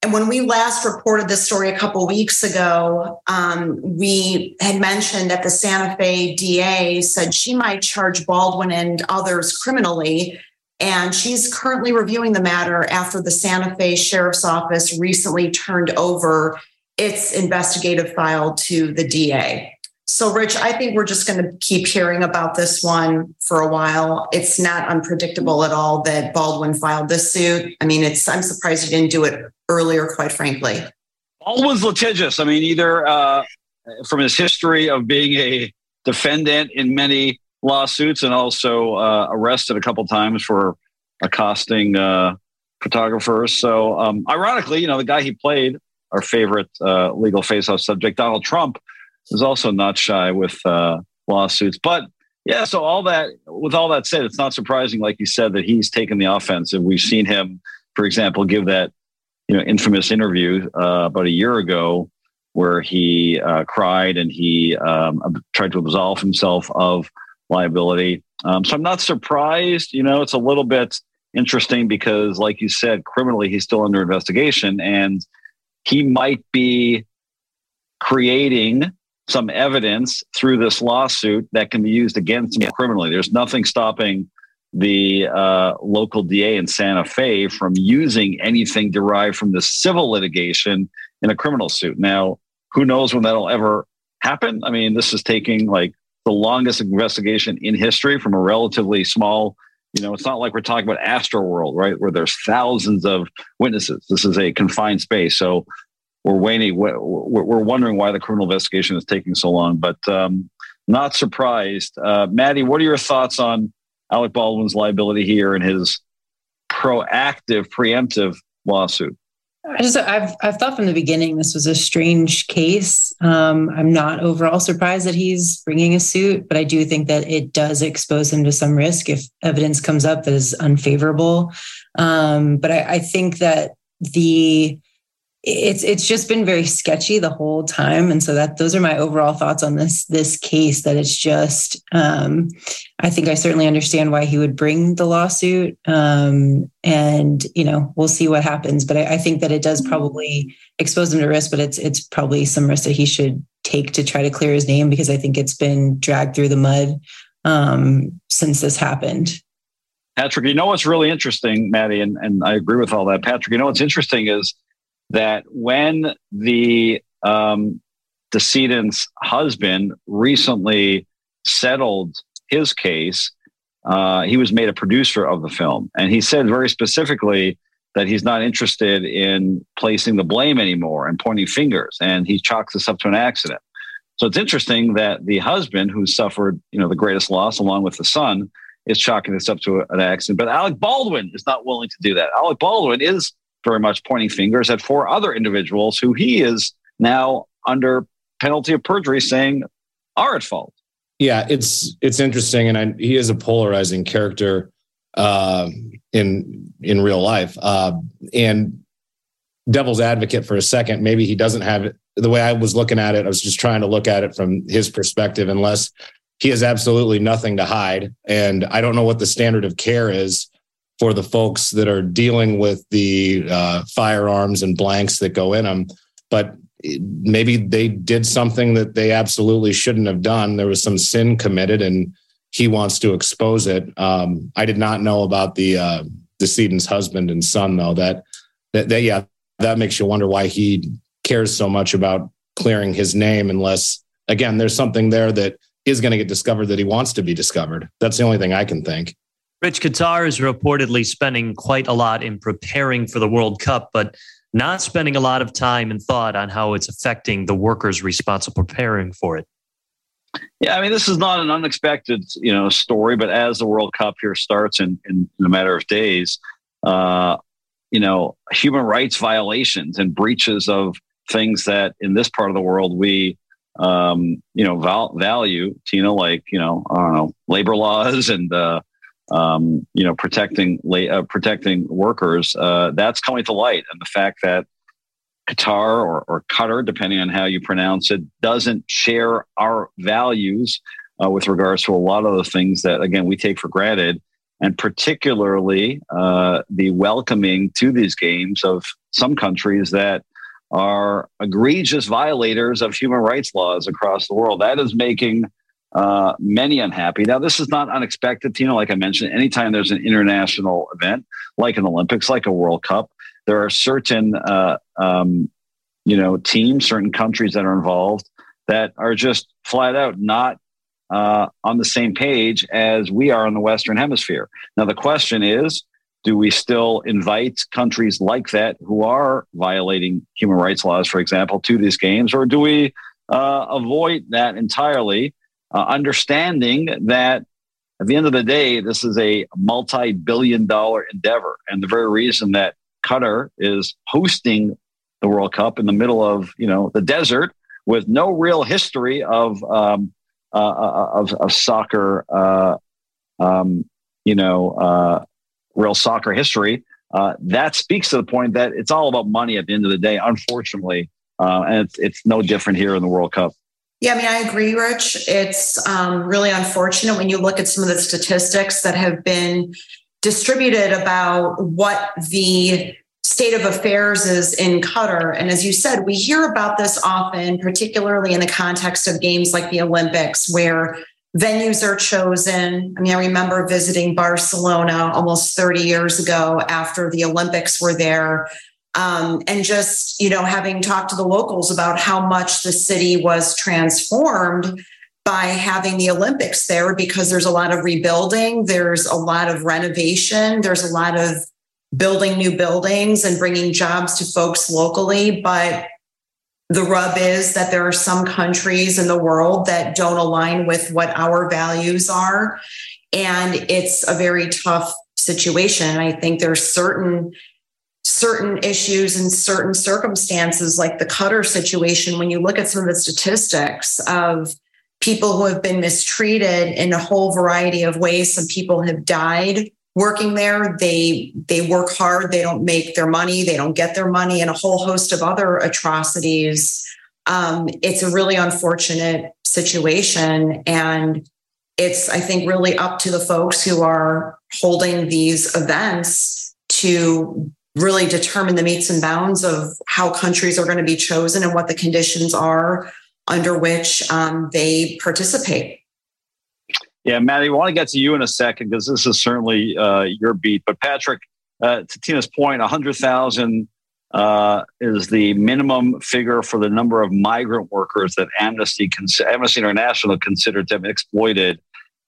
And when we last reported this story a couple of weeks ago, um, we had mentioned that the Santa Fe D A said she might charge Baldwin and others criminally. And she's currently reviewing the matter after the Santa Fe Sheriff's Office recently turned over its investigative file to the D A. So, Rich, I think we're just going to keep hearing about this one for a while. It's not unpredictable at all that Baldwin filed this suit. I mean, it's I'm surprised he didn't do it earlier, quite frankly. Baldwin's litigious. I mean, either uh, from his history of being a defendant in many lawsuits and also uh, arrested a couple times for accosting uh, photographers. So, um, ironically, you know, the guy he played, our favorite uh, legal face-off subject, Donald Trump, is also not shy with uh, lawsuits. But yeah, so all that, with all that said, it's not surprising, like you said, that he's taken the offensive. We've seen him, for example, give that you know infamous interview uh, about a year ago where he uh, cried and he um, tried to absolve himself of liability. Um, so I'm not surprised. You know, it's a little bit interesting because, like you said, criminally he's still under investigation and he might be creating some evidence through this lawsuit that can be used against him criminally. There's nothing stopping the uh, local D A in Santa Fe from using anything derived from the civil litigation in a criminal suit. Now, who knows when that'll ever happen? I mean, this is taking like the longest investigation in history from a relatively small, you know, it's not like we're talking about Astroworld, right? Where there's thousands of witnesses. This is a confined space. So, We're waiting. We're wondering why the criminal investigation is taking so long, but um, not surprised. Uh, Maddie, what are your thoughts on Alec Baldwin's liability here and his proactive, preemptive lawsuit? I just, I've, I've thought from the beginning this was a strange case. Um, I'm not overall surprised that he's bringing a suit, but I do think that it does expose him to some risk if evidence comes up that is unfavorable. Um, but I, I think that the It's it's just been very sketchy the whole time, and so that those are my overall thoughts on this this case. That it's just, um, I think I certainly understand why he would bring the lawsuit, um, and you know we'll see what happens. But I, I think that it does probably expose him to risk, but it's it's probably some risk that he should take to try to clear his name because I think it's been dragged through the mud um, since this happened. Patrick, you know what's really interesting, Maddie, and and I agree with all that. Patrick, you know what's interesting is that when the um, decedent's husband recently settled his case, uh, he was made a producer of the film. And he said very specifically that he's not interested in placing the blame anymore and pointing fingers. And he chalks this up to an accident. So it's interesting that the husband who suffered you know, the greatest loss along with the son is chalking this up to a, an accident. But Alec Baldwin is not willing to do that. Alec Baldwin is very much pointing fingers at four other individuals who he is now under penalty of perjury saying are at fault. Yeah, it's it's interesting, and I, he is a polarizing character uh, in in real life. Uh, and devil's advocate for a second, maybe he doesn't have it. The way I was looking at it, I was just trying to look at it from his perspective, unless he has absolutely nothing to hide. And I don't know what the standard of care is for the folks that are dealing with the uh, firearms and blanks that go in them. But maybe they did something that they absolutely shouldn't have done. There was some sin committed and he wants to expose it. Um, I did not know about the uh, decedent's husband and son though. That, that, that, yeah, that makes you wonder why he cares so much about clearing his name unless, again, there's something there that is going to get discovered that he wants to be discovered. That's the only thing I can think. Rich, Qatar is reportedly spending quite a lot in preparing for the World Cup, but not spending a lot of time and thought on how it's affecting the workers responsible preparing for it. Yeah, I mean, this is not an unexpected, you know, story, but as the World Cup here starts in, in, in a matter of days, uh, you know, human rights violations and breaches of things that in this part of the world we um, you know, val- value, Tina, like, you know, I don't know, labor laws and, uh, um, you know, protecting, la- uh, protecting workers, uh, that's coming to light. And the fact that Qatar or, or Qatar, depending on how you pronounce it, doesn't share our values uh, with regards to a lot of the things that, again, we take for granted, and particularly uh, the welcoming to these games of some countries that are egregious violators of human rights laws across the world. That is making uh, many unhappy. Now, this is not unexpected. You know, like I mentioned, anytime there's an international event, like an Olympics, like a World Cup, there are certain, uh, um, you know, teams, certain countries that are involved that are just flat out not uh, on the same page as we are in the Western Hemisphere. Now, the question is, do we still invite countries like that who are violating human rights laws, for example, to these games, or do we uh, avoid that entirely, uh, understanding that at the end of the day, this is a multi-billion dollar endeavor. And the very reason that Qatar is hosting the World Cup in the middle of, you know, the desert with no real history of um, uh, of, of soccer, uh, um, you know, uh, real soccer history. Uh, that speaks to the point that it's all about money at the end of the day, unfortunately, uh, and it's, it's no different here in the World Cup. Yeah, I mean, I agree, Rich. It's um, really unfortunate when you look at some of the statistics that have been distributed about what the state of affairs is in Qatar. And as you said, we hear about this often, particularly in the context of games like the Olympics, where venues are chosen. I mean, I remember visiting Barcelona almost thirty years ago after the Olympics were there, um, and just, you know, having talked to the locals about how much the city was transformed by having the Olympics there, because there's a lot of rebuilding, there's a lot of renovation, there's a lot of building new buildings and bringing jobs to folks locally. But the rub is that there are some countries in the world that don't align with what our values are. And it's a very tough situation. I think there's certain certain issues and certain circumstances, like the Qatar situation, when you look at some of the statistics of people who have been mistreated in a whole variety of ways. Some people have died working there. They they work hard. They don't make their money. They don't get their money, and a whole host of other atrocities. Um, it's a really unfortunate situation. And it's, I think, really up to the folks who are holding these events to really determine the metes and bounds of how countries are going to be chosen and what the conditions are under which um, they participate. Yeah, Maddie, we want to get to you in a second because this is certainly uh, your beat. But Patrick, uh, to Tina's point, one hundred thousand uh, is the minimum figure for the number of migrant workers that Amnesty, Amnesty International considered to have exploited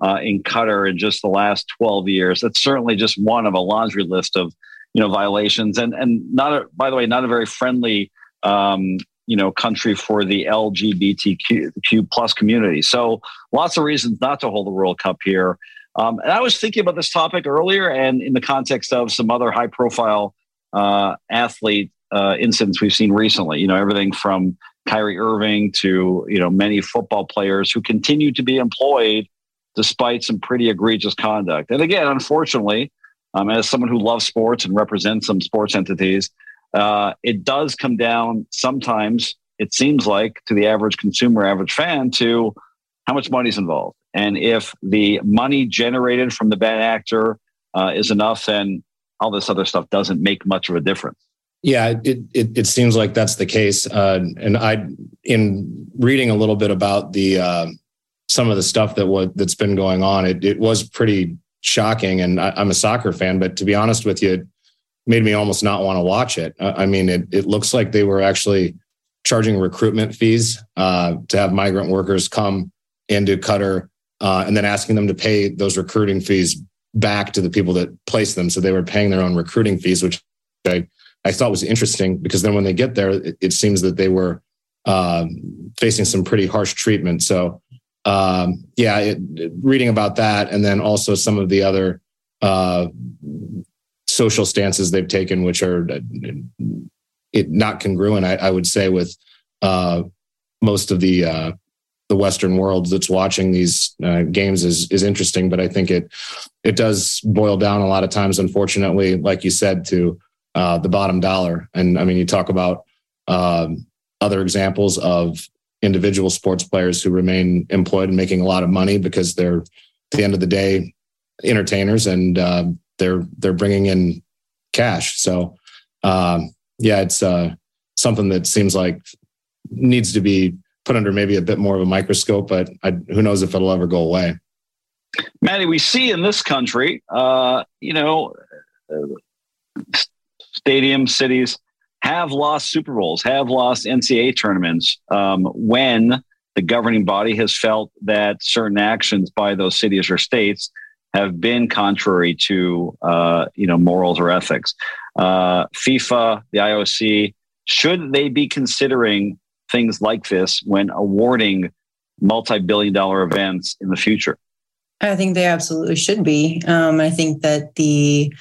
uh, in Qatar in just the last twelve years. That's certainly just one of a laundry list of, you know, violations, and and not a, by the way, not a very friendly Um, you know, country for the L G B T Q plus community. So lots of reasons not to hold the World Cup here. Um, and I was thinking about this topic earlier, and in the context of some other high profile uh, athlete uh, incidents we've seen recently, you know, everything from Kyrie Irving to, you know, many football players who continue to be employed despite some pretty egregious conduct. And again, unfortunately, um, as someone who loves sports and represents some sports entities, Uh, it does come down sometimes, it seems like, to the average consumer, average fan, to how much money's involved. And if the money generated from the bad actor uh, is enough, then all this other stuff doesn't make much of a difference. Yeah, it it, it seems like that's the case. Uh, and I, in reading a little bit about the uh, some of the stuff that was that's been going on, it it was pretty shocking. And I, I'm a soccer fan, but to be honest with you, made me almost not want to watch it. I mean, it, it looks like they were actually charging recruitment fees uh, to have migrant workers come into Qatar uh, and then asking them to pay those recruiting fees back to the people that placed them. So they were paying their own recruiting fees, which I, I thought was interesting, because then when they get there, it, it seems that they were uh, facing some pretty harsh treatment. So um, yeah, it, reading about that, and then also some of the other uh, social stances they've taken, which are it, not congruent, I, I would say, with uh, most of the uh, the Western world that's watching these uh, games is is interesting. But I think it it does boil down a lot of times, unfortunately, like you said, to uh, the bottom dollar. And I mean, you talk about um, other examples of individual sports players who remain employed and making a lot of money because they're, at the end of the day, entertainers, and uh, they're they're bringing in cash. So um, yeah, it's uh, something that seems like needs to be put under maybe a bit more of a microscope, but I, who knows if it'll ever go away. Maddie, we see in this country, uh, you know, stadium cities have lost Super Bowls, have lost N C A A tournaments um, when the governing body has felt that certain actions by those cities or states have been contrary to, uh, you know, morals or ethics. Uh, FIFA, the I O C, should they be considering things like this when awarding multi-billion dollar events in the future? I think they absolutely should be. Um, I think that the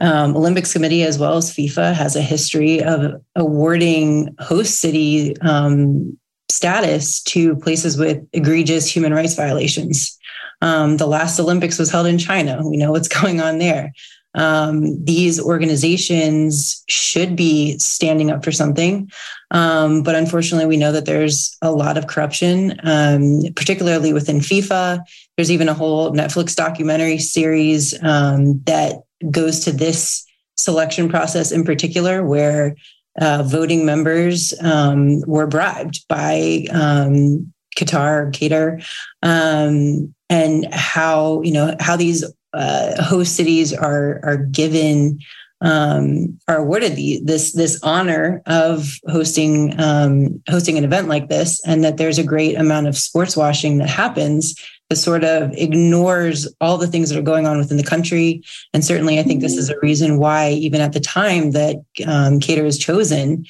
Um, Olympics Committee, as well as FIFA, has a history of awarding host city um, status to places with egregious human rights violations. Um, the last Olympics was held in China. We know what's going on there. Um, these organizations should be standing up for something. Um, but unfortunately, we know that there's a lot of corruption, um, particularly within FIFA. There's even a whole Netflix documentary series um, that goes to this selection process in particular, where uh, voting members um, were bribed by um, Qatar, Qatar, um, and how, you know, how these uh, host cities are are given um, are awarded the, this this honor of hosting um, hosting an event like this, and that there's a great amount of sports washing that happens. This sort of ignores all the things that are going on within the country. And certainly I think this is a reason why, even at the time that um, Qatar was chosen,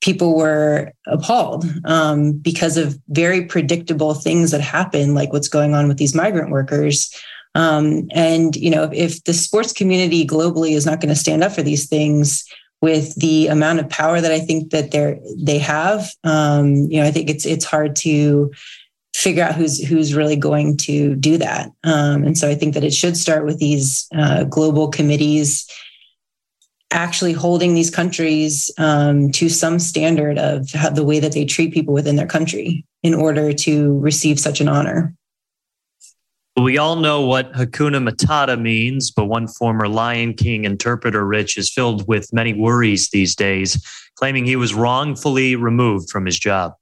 people were appalled um, because of very predictable things that happen, like what's going on with these migrant workers. Um, and, you know, if the sports community globally is not going to stand up for these things, with the amount of power that I think that they're, they have, um, you know, I think it's it's hard to figure out who's who's really going to do that. Um, and so I think that it should start with these uh, global committees actually holding these countries um, to some standard of how, the way that they treat people within their country in order to receive such an honor. We all know what Hakuna Matata means, but one former Lion King interpreter, Rich, is filled with many worries these days, claiming he was wrongfully removed from his job.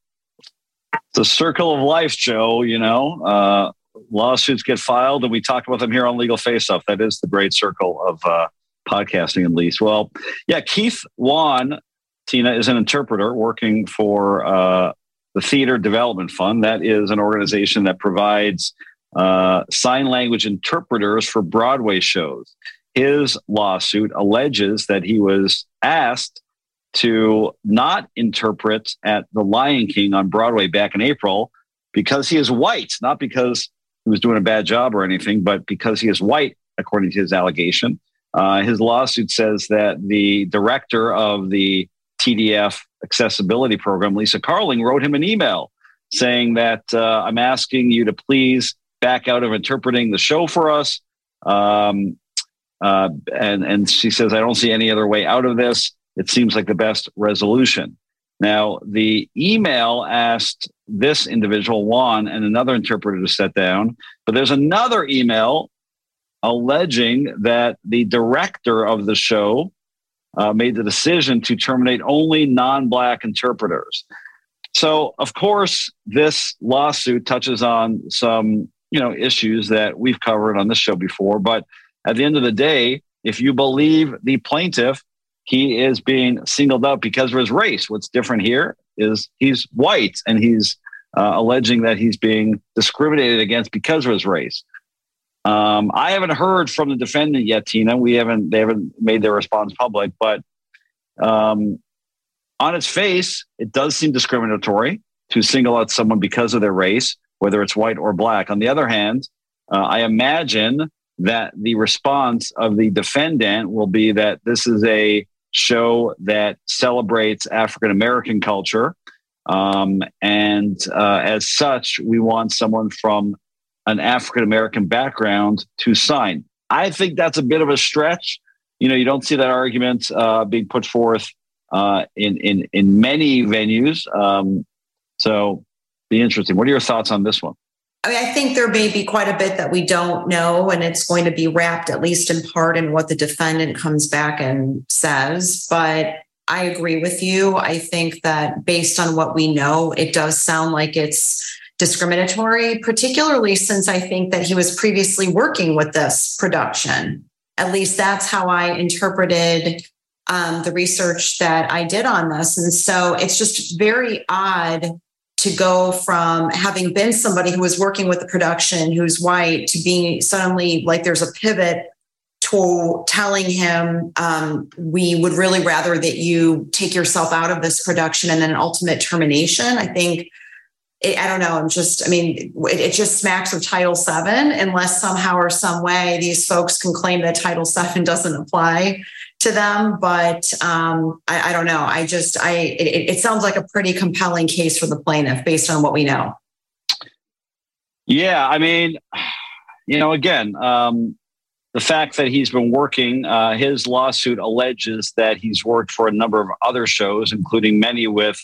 The circle of life, Joe, you know, uh, lawsuits get filed, and we talked about them here on Legal Face Off. That is the great circle of uh, podcasting, at least. Well, yeah, Keith Wan, Tina, is an interpreter working for uh, the Theater Development Fund. That is an organization that provides uh, sign language interpreters for Broadway shows. His lawsuit alleges that he was asked to not interpret at The Lion King on Broadway back in April because he is white, not because he was doing a bad job or anything, but because he is white, according to his allegation. Uh, his lawsuit says that the director of the T D F accessibility program, Lisa Carling, wrote him an email saying that uh, I'm asking you to please back out of interpreting the show for us. Um, uh, and, and she says, I don't see any other way out of this. It seems like the best resolution. Now, the email asked this individual, Juan, and another interpreter to sit down, but there's another email alleging that the director of the show uh, made the decision to terminate only non-Black interpreters. So, of course, this lawsuit touches on some, you know, issues that we've covered on this show before, but at the end of the day, if you believe the plaintiff, he is being singled out because of his race. What's different here is he's white, and he's uh, alleging that he's being discriminated against because of his race. Um, I haven't heard from the defendant yet, Tina. We haven't; they haven't made their response public. But um, on its face, it does seem discriminatory to single out someone because of their race, whether it's white or Black. On the other hand, uh, I imagine that the response of the defendant will be that this is a show that celebrates African-American culture, Um, and uh, as such, we want someone from an African-American background to sign. I think that's a bit of a stretch. You know, you don't see that argument uh, being put forth uh, in, in, in many venues. Um, so be interesting. What are your thoughts on this one? I mean, I think there may be quite a bit that we don't know, and it's going to be wrapped, at least in part, in what the defendant comes back and says. But I agree with you. I think that based on what we know, it does sound like it's discriminatory, particularly since I think that he was previously working with this production. At least that's how I interpreted um, the research that I did on this. And so it's just very odd to go from having been somebody who was working with the production who's white to being suddenly like there's a pivot to telling him, um, we would really rather that you take yourself out of this production and then an ultimate termination. I think, it, I don't know, I'm just, I mean, it, it just smacks of Title seven, unless somehow or some way these folks can claim that Title seven doesn't apply to them. But um, I, I don't know. I just, I it, it sounds like a pretty compelling case for the plaintiff based on what we know. Yeah, I mean, you know, again, um, the fact that he's been working, uh, his lawsuit alleges that he's worked for a number of other shows, including many with,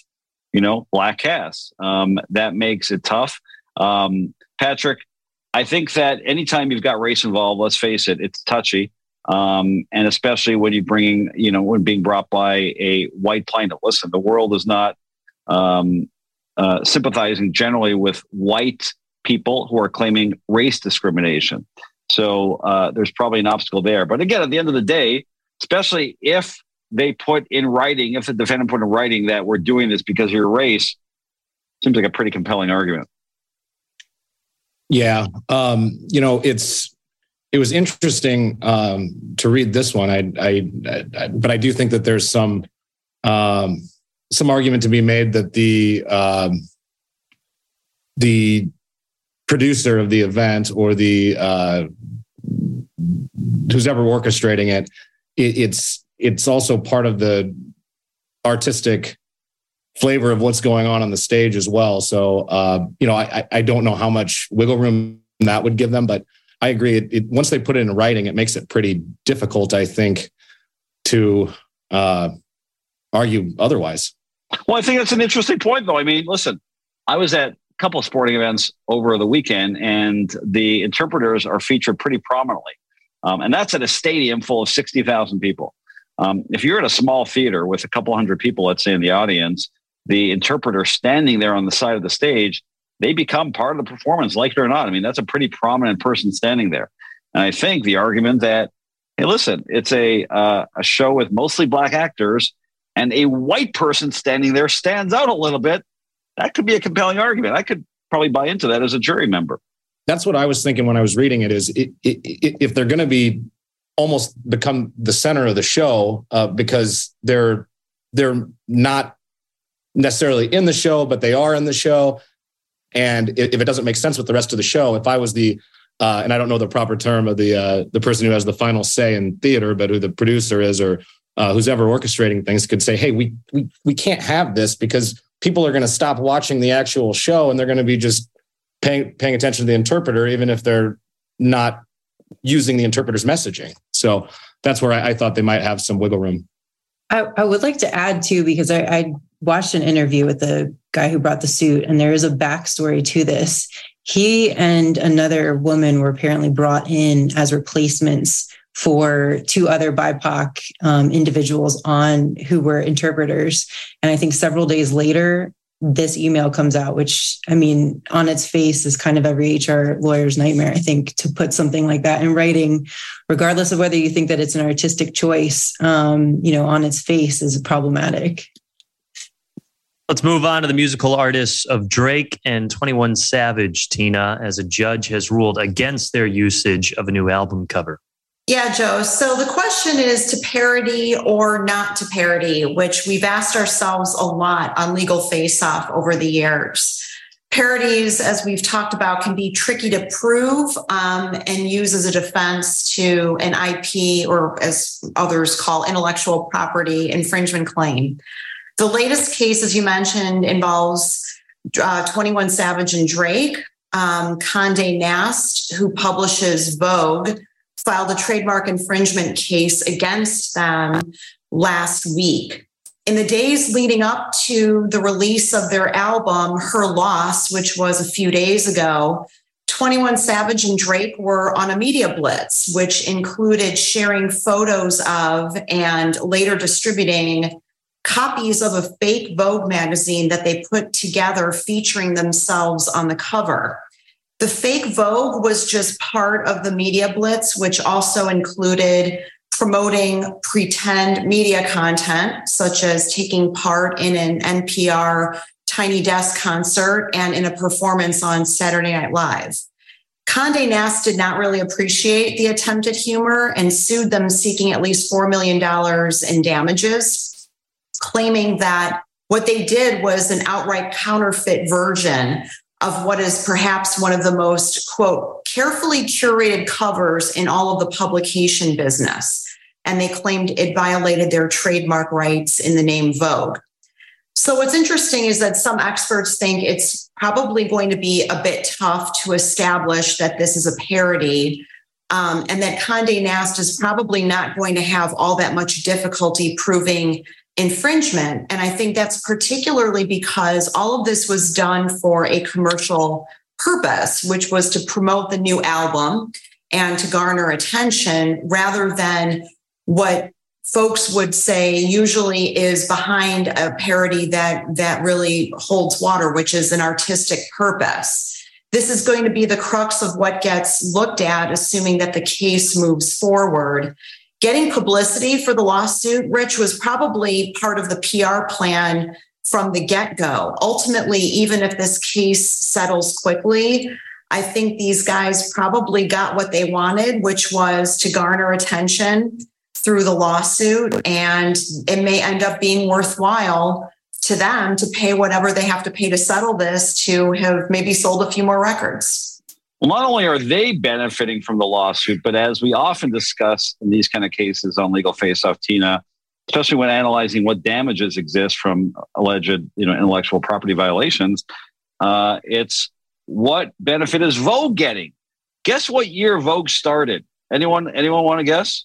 you know, black casts. Um, that makes it tough. Um, Patrick, I think that anytime you've got race involved, let's face it, it's touchy. Um, and especially when you're bringing, you know, when being brought by a white plaintiff. Listen, the world is not um, uh, sympathizing generally with white people who are claiming race discrimination. So uh, there's probably an obstacle there. But again, at the end of the day, especially if they put in writing, if the defendant put in writing that we're doing this because of your race, seems like a pretty compelling argument. Yeah. Um, you know, it's, It was interesting um, to read this one, I, I, I, but I do think that there's some um, some argument to be made that the um, the producer of the event or the uh, who's ever orchestrating it, it, it's it's also part of the artistic flavor of what's going on on the stage as well. So uh, you know, I, I don't know how much wiggle room that would give them, but I agree. It, it, once they put it in writing, it makes it pretty difficult, I think, to uh, argue otherwise. Well, I think that's an interesting point, though. I mean, listen, I was at a couple of sporting events over the weekend, and the interpreters are featured pretty prominently. Um, and that's at a stadium full of sixty thousand people. Um, if you're at a small theater with a couple hundred people, let's say, in the audience, the interpreter standing there on the side of the stage, they become part of the performance, like it or not. I mean, that's a pretty prominent person standing there. And I think the argument that, hey, listen, it's a uh, a show with mostly black actors and a white person standing there stands out a little bit. That could be a compelling argument. I could probably buy into that as a jury member. That's what I was thinking when I was reading it, is it, it, it, if they're going to be almost become the center of the show uh, because they're they're not necessarily in the show, but they are in the show. And if it doesn't make sense with the rest of the show, if I was the, uh, and I don't know the proper term of the uh, the person who has the final say in theater, but who the producer is or uh, who's ever orchestrating things, could say, hey, we we we can't have this because people are going to stop watching the actual show and they're going to be just paying paying attention to the interpreter, even if they're not using the interpreter's messaging. So that's where I, I thought they might have some wiggle room. I, I would like to add, too, because I, I watched an interview with the guy who brought the suit, and there is a backstory to this. He and another woman were apparently brought in as replacements for two other B I P O C um, individuals on who were interpreters. And I think several days later, this email comes out, which, I mean, on its face is kind of every H R lawyer's nightmare, I think, to put something like that in writing, regardless of whether you think that it's an artistic choice, um, you know, on its face is problematic. Let's move on to the musical artists of Drake and twenty-one Savage, Tina, as a judge has ruled against their usage of a new album cover. Yeah, Joe. So the question is to parody or not to parody, which we've asked ourselves a lot on Legal Face Off over the years. Parodies, as we've talked about, can be tricky to prove um, and use as a defense to an I P or, as others call, intellectual property infringement claim. The latest case, as you mentioned, involves uh, twenty-one Savage and Drake. Um, Condé Nast, who publishes Vogue, filed a trademark infringement case against them last week. In the days leading up to the release of their album, Her Loss, which was a few days ago, twenty-one Savage and Drake were on a media blitz, which included sharing photos of and later distributing copies of a fake Vogue magazine that they put together featuring themselves on the cover. The fake Vogue was just part of the media blitz, which also included promoting pretend media content, such as taking part in an N P R Tiny Desk concert and in a performance on Saturday Night Live. Condé Nast did not really appreciate the attempted humor and sued them, seeking at least four million dollars in damages, claiming that what they did was an outright counterfeit version of what is perhaps one of the most, quote, carefully curated covers in all of the publication business. And they claimed it violated their trademark rights in the name Vogue. So what's interesting is that some experts think it's probably going to be a bit tough to establish that this is a parody, um, and that Condé Nast is probably not going to have all that much difficulty proving infringement. And I think that's particularly because all of this was done for a commercial purpose, which was to promote the new album and to garner attention, rather than what folks would say usually is behind a parody that, that really holds water, which is an artistic purpose. This is going to be the crux of what gets looked at, assuming that the case moves forward. Getting publicity for the lawsuit, Rich, was probably part of the P R plan from the get-go. Ultimately, even if this case settles quickly, I think these guys probably got what they wanted, which was to garner attention through the lawsuit, and it may end up being worthwhile to them to pay whatever they have to pay to settle this to have maybe sold a few more records. Well, not only are they benefiting from the lawsuit, but as we often discuss in these kind of cases on Legal Face Off, Tina, especially when analyzing what damages exist from alleged, you know, intellectual property violations, uh, it's what benefit is Vogue getting? Guess what year Vogue started? Anyone? Anyone want to guess?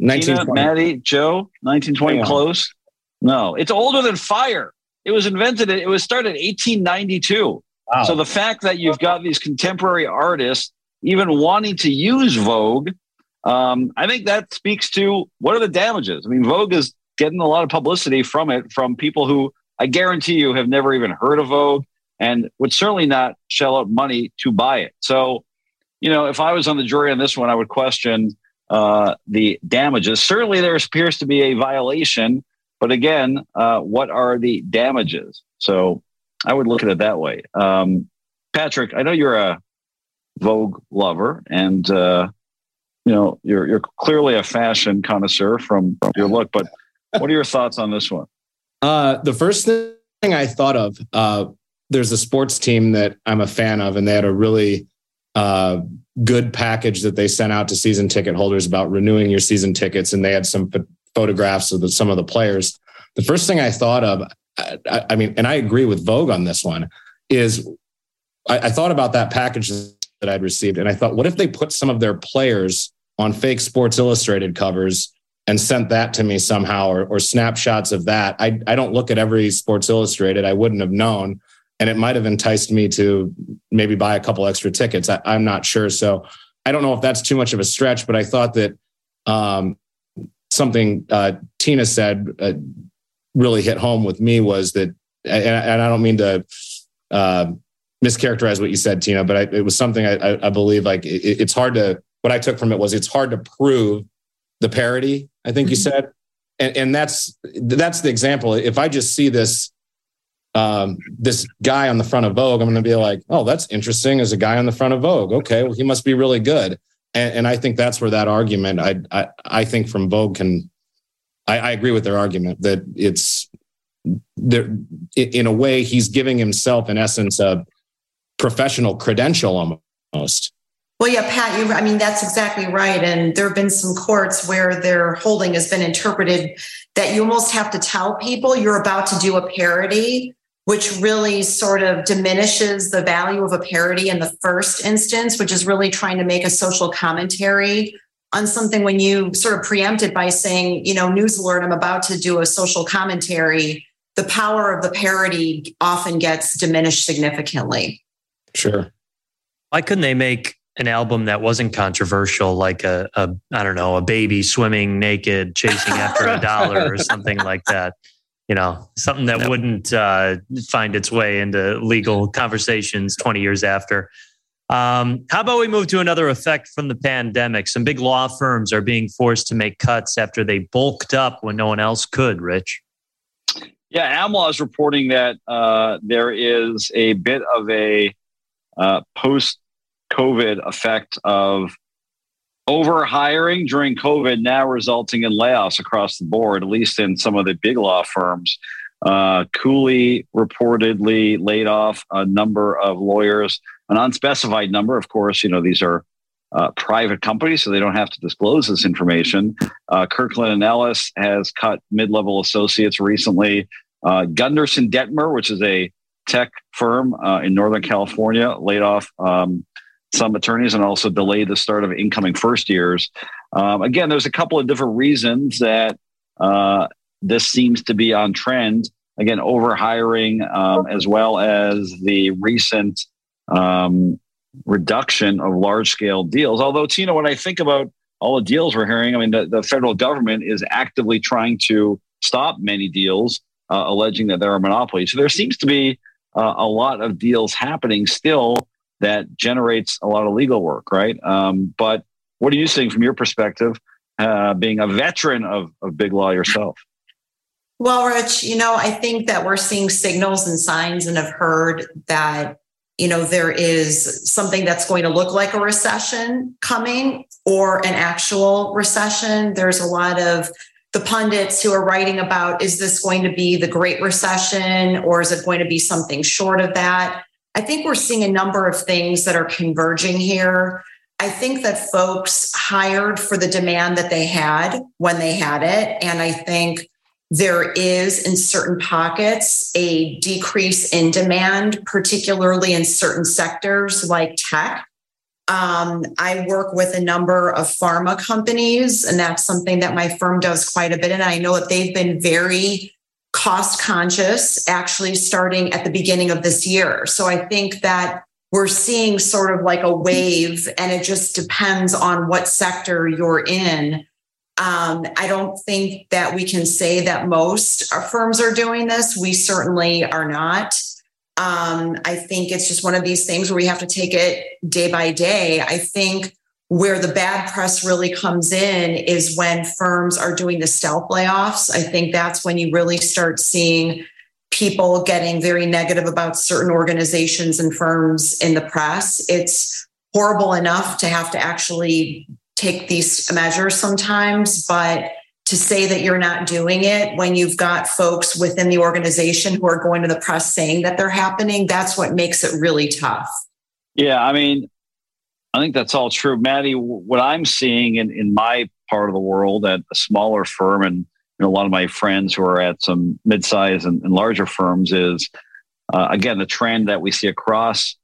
Tina, Maddie, Joe, nineteen twenty, close. No, it's older than fire. It was invented, it was started in eighteen ninety-two. Wow. So the fact that you've got these contemporary artists even wanting to use Vogue, um, I think that speaks to what are the damages? I mean, Vogue is getting a lot of publicity from it, from people who I guarantee you have never even heard of Vogue and would certainly not shell out money to buy it. So, you know, if I was on the jury on this one, I would question Uh, the damages. Certainly there appears to be a violation, but again, uh, what are the damages? So I would look at it that way. Um, Patrick, I know you're a Vogue lover and, uh, you know, you're, you're clearly a fashion connoisseur from your look, but what are your thoughts on this one? Uh, the first thing I thought of, uh, there's a sports team that I'm a fan of, and they had a really, uh, good package that they sent out to season ticket holders about renewing your season tickets. And they had some ph- photographs of the, some of the players. The first thing I thought of, I, I mean, and I agree with Vogue on this one, is I, I thought about that package that I'd received. And I thought, what if they put some of their players on fake Sports Illustrated covers and sent that to me somehow, or, or snapshots of that? I, I don't look at every Sports Illustrated. I wouldn't have known. And it might have enticed me to maybe buy a couple extra tickets. I, I'm not sure. So I don't know if that's too much of a stretch, but I thought that um, something uh, Tina said uh, really hit home with me was that, and, and I don't mean to uh, mischaracterize what you said, Tina, but I, it was something I, I believe like it, it's hard to, what I took from it was it's hard to prove the parody, I think you said. And, and that's, that's the example. If I just see this, Um, this guy on the front of Vogue, I'm going to be like, oh, that's interesting. As a guy on the front of Vogue. Okay. Well, he must be really good. And, and I think that's where that argument, I, I, I think from Vogue can, I, I agree with their argument that it's there in a way he's giving himself in essence a professional credential almost Well, yeah, Pat, you, I mean, that's exactly right. And there have been some courts where their holding has been interpreted that you almost have to tell people you're about to do a parody, which really sort of diminishes the value of a parody in the first instance, which is really trying to make a social commentary on something when you sort of preempt it by saying, you know, news alert, I'm about to do a social commentary. The power of the parody often gets diminished significantly. Sure. Why couldn't they make an album that wasn't controversial, like a, a I don't know, a baby swimming naked, chasing after a dollar or something like that? You know, something that no. wouldn't uh, find its way into legal conversations twenty years after. Um, how about we move to another effect from the pandemic? Some big law firms are being forced to make cuts after they bulked up when no one else could, Rich. Yeah, AmLaw is reporting that uh, there is a bit of a uh, post-COVID effect of over-hiring during COVID, now resulting in layoffs across the board, at least in some of the big law firms. Uh, Cooley reportedly laid off a number of lawyers, an unspecified number. Of course, you know, these are uh, private companies, so they don't have to disclose this information. Uh, Kirkland and Ellis has cut mid-level associates recently. Uh, Gunderson Detmer, which is a tech firm uh, in Northern California, laid off um some attorneys and also delayed the start of incoming first years. Um, again, there's a couple of different reasons that uh, this seems to be on trend. Again, overhiring um, as well as the recent um, reduction of large-scale deals. Although, Tina, when I think about all the deals we're hearing, I mean, the, the federal government is actively trying to stop many deals, uh, alleging that they're a monopoly. So there seems to be uh, a lot of deals happening still that generates a lot of legal work, right? Um, but what are you seeing from your perspective, uh, being a veteran of, of big law yourself? Well, Rich, you know, I think that we're seeing signals and signs and have heard that, you know, there is something that's going to look like a recession coming or an actual recession. There's a lot of the pundits who are writing about, is this going to be the Great Recession or is it going to be something short of that? I think we're seeing a number of things that are converging here. I think that folks hired for the demand that they had when they had it. And I think there is, in certain pockets, a decrease in demand, particularly in certain sectors like tech. Um, I work with a number of pharma companies, and that's something that my firm does quite a bit. And I know that they've been very cost conscious, actually starting at the beginning of this year. So I think that we're seeing sort of like a wave, and it just depends on what sector you're in. Um, I don't think that we can say that most firms are doing this. We certainly are not. Um, I think it's just one of these things where we have to take it day by day. I think where the bad press really comes in is when firms are doing the stealth layoffs. I think that's when you really start seeing people getting very negative about certain organizations and firms in the press. It's horrible enough to have to actually take these measures sometimes, but to say that you're not doing it when you've got folks within the organization who are going to the press saying that they're happening, that's what makes it really tough. Yeah, I mean, I think that's all true. Maddie, what I'm seeing in, in my part of the world at a smaller firm and you know, a lot of my friends who are at some midsize and, and larger firms is, uh, again, the trend that we see across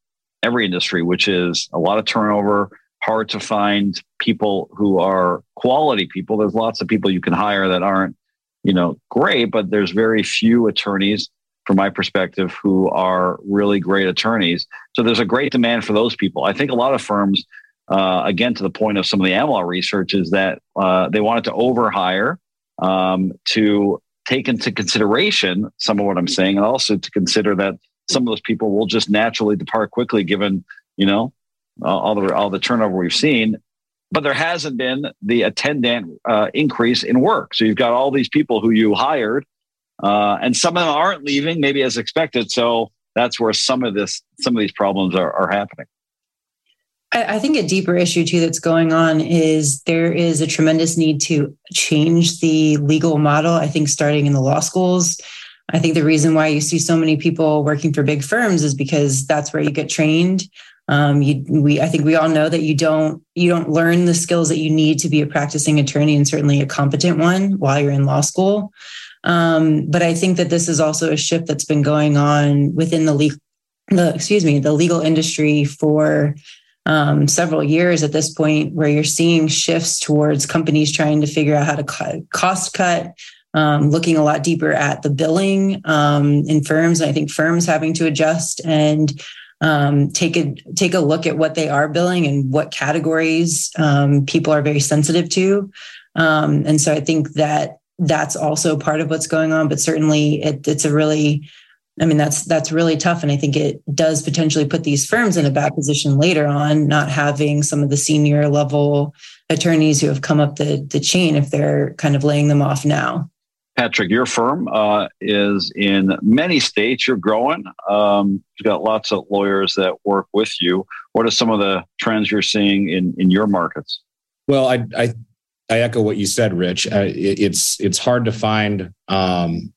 every industry, which is a lot of turnover, hard to find people who are quality people. There's lots of people you can hire that aren't, you know, great, but there's very few attorneys, from my perspective, who are really great attorneys. So there's a great demand for those people. I think a lot of firms, uh, again, to the point of some of the AmLaw research, is that uh, they wanted to overhire um, to take into consideration some of what I'm saying, and also to consider that some of those people will just naturally depart quickly, given you know uh, all the all the turnover we've seen. But there hasn't been the attendant uh, increase in work. So you've got all these people who you hired. Uh, and some of them aren't leaving, maybe as expected. So that's where some of this, some of these problems are, are happening. I, I think a deeper issue too that's going on is there is a tremendous need to change the legal model. I think starting in the law schools. I think the reason why you see so many people working for big firms is because that's where you get trained. Um, you, we, I think we all know that you don't, you don't learn the skills that you need to be a practicing attorney, and certainly a competent one, while you're in law school. Um, but I think that this is also a shift that's been going on within the legal, the, excuse me, the legal industry for um, several years at this point, where you're seeing shifts towards companies trying to figure out how to cut, cost cut, um, looking a lot deeper at the billing um, in firms. And I think firms having to adjust and Um, take a take a look at what they are billing and what categories um, people are very sensitive to, um, and so I think that that's also part of what's going on. But certainly, it, it's a really, I mean, that's that's really tough, and I think it does potentially put these firms in a bad position later on, not having some of the senior level attorneys who have come up the the chain if they're kind of laying them off now. Patrick, your firm uh, is in many states. You're growing. Um, you've got lots of lawyers that work with you. What are some of the trends you're seeing in, in your markets? Well, I, I I echo what you said, Rich. Uh, it, it's it's hard to find um,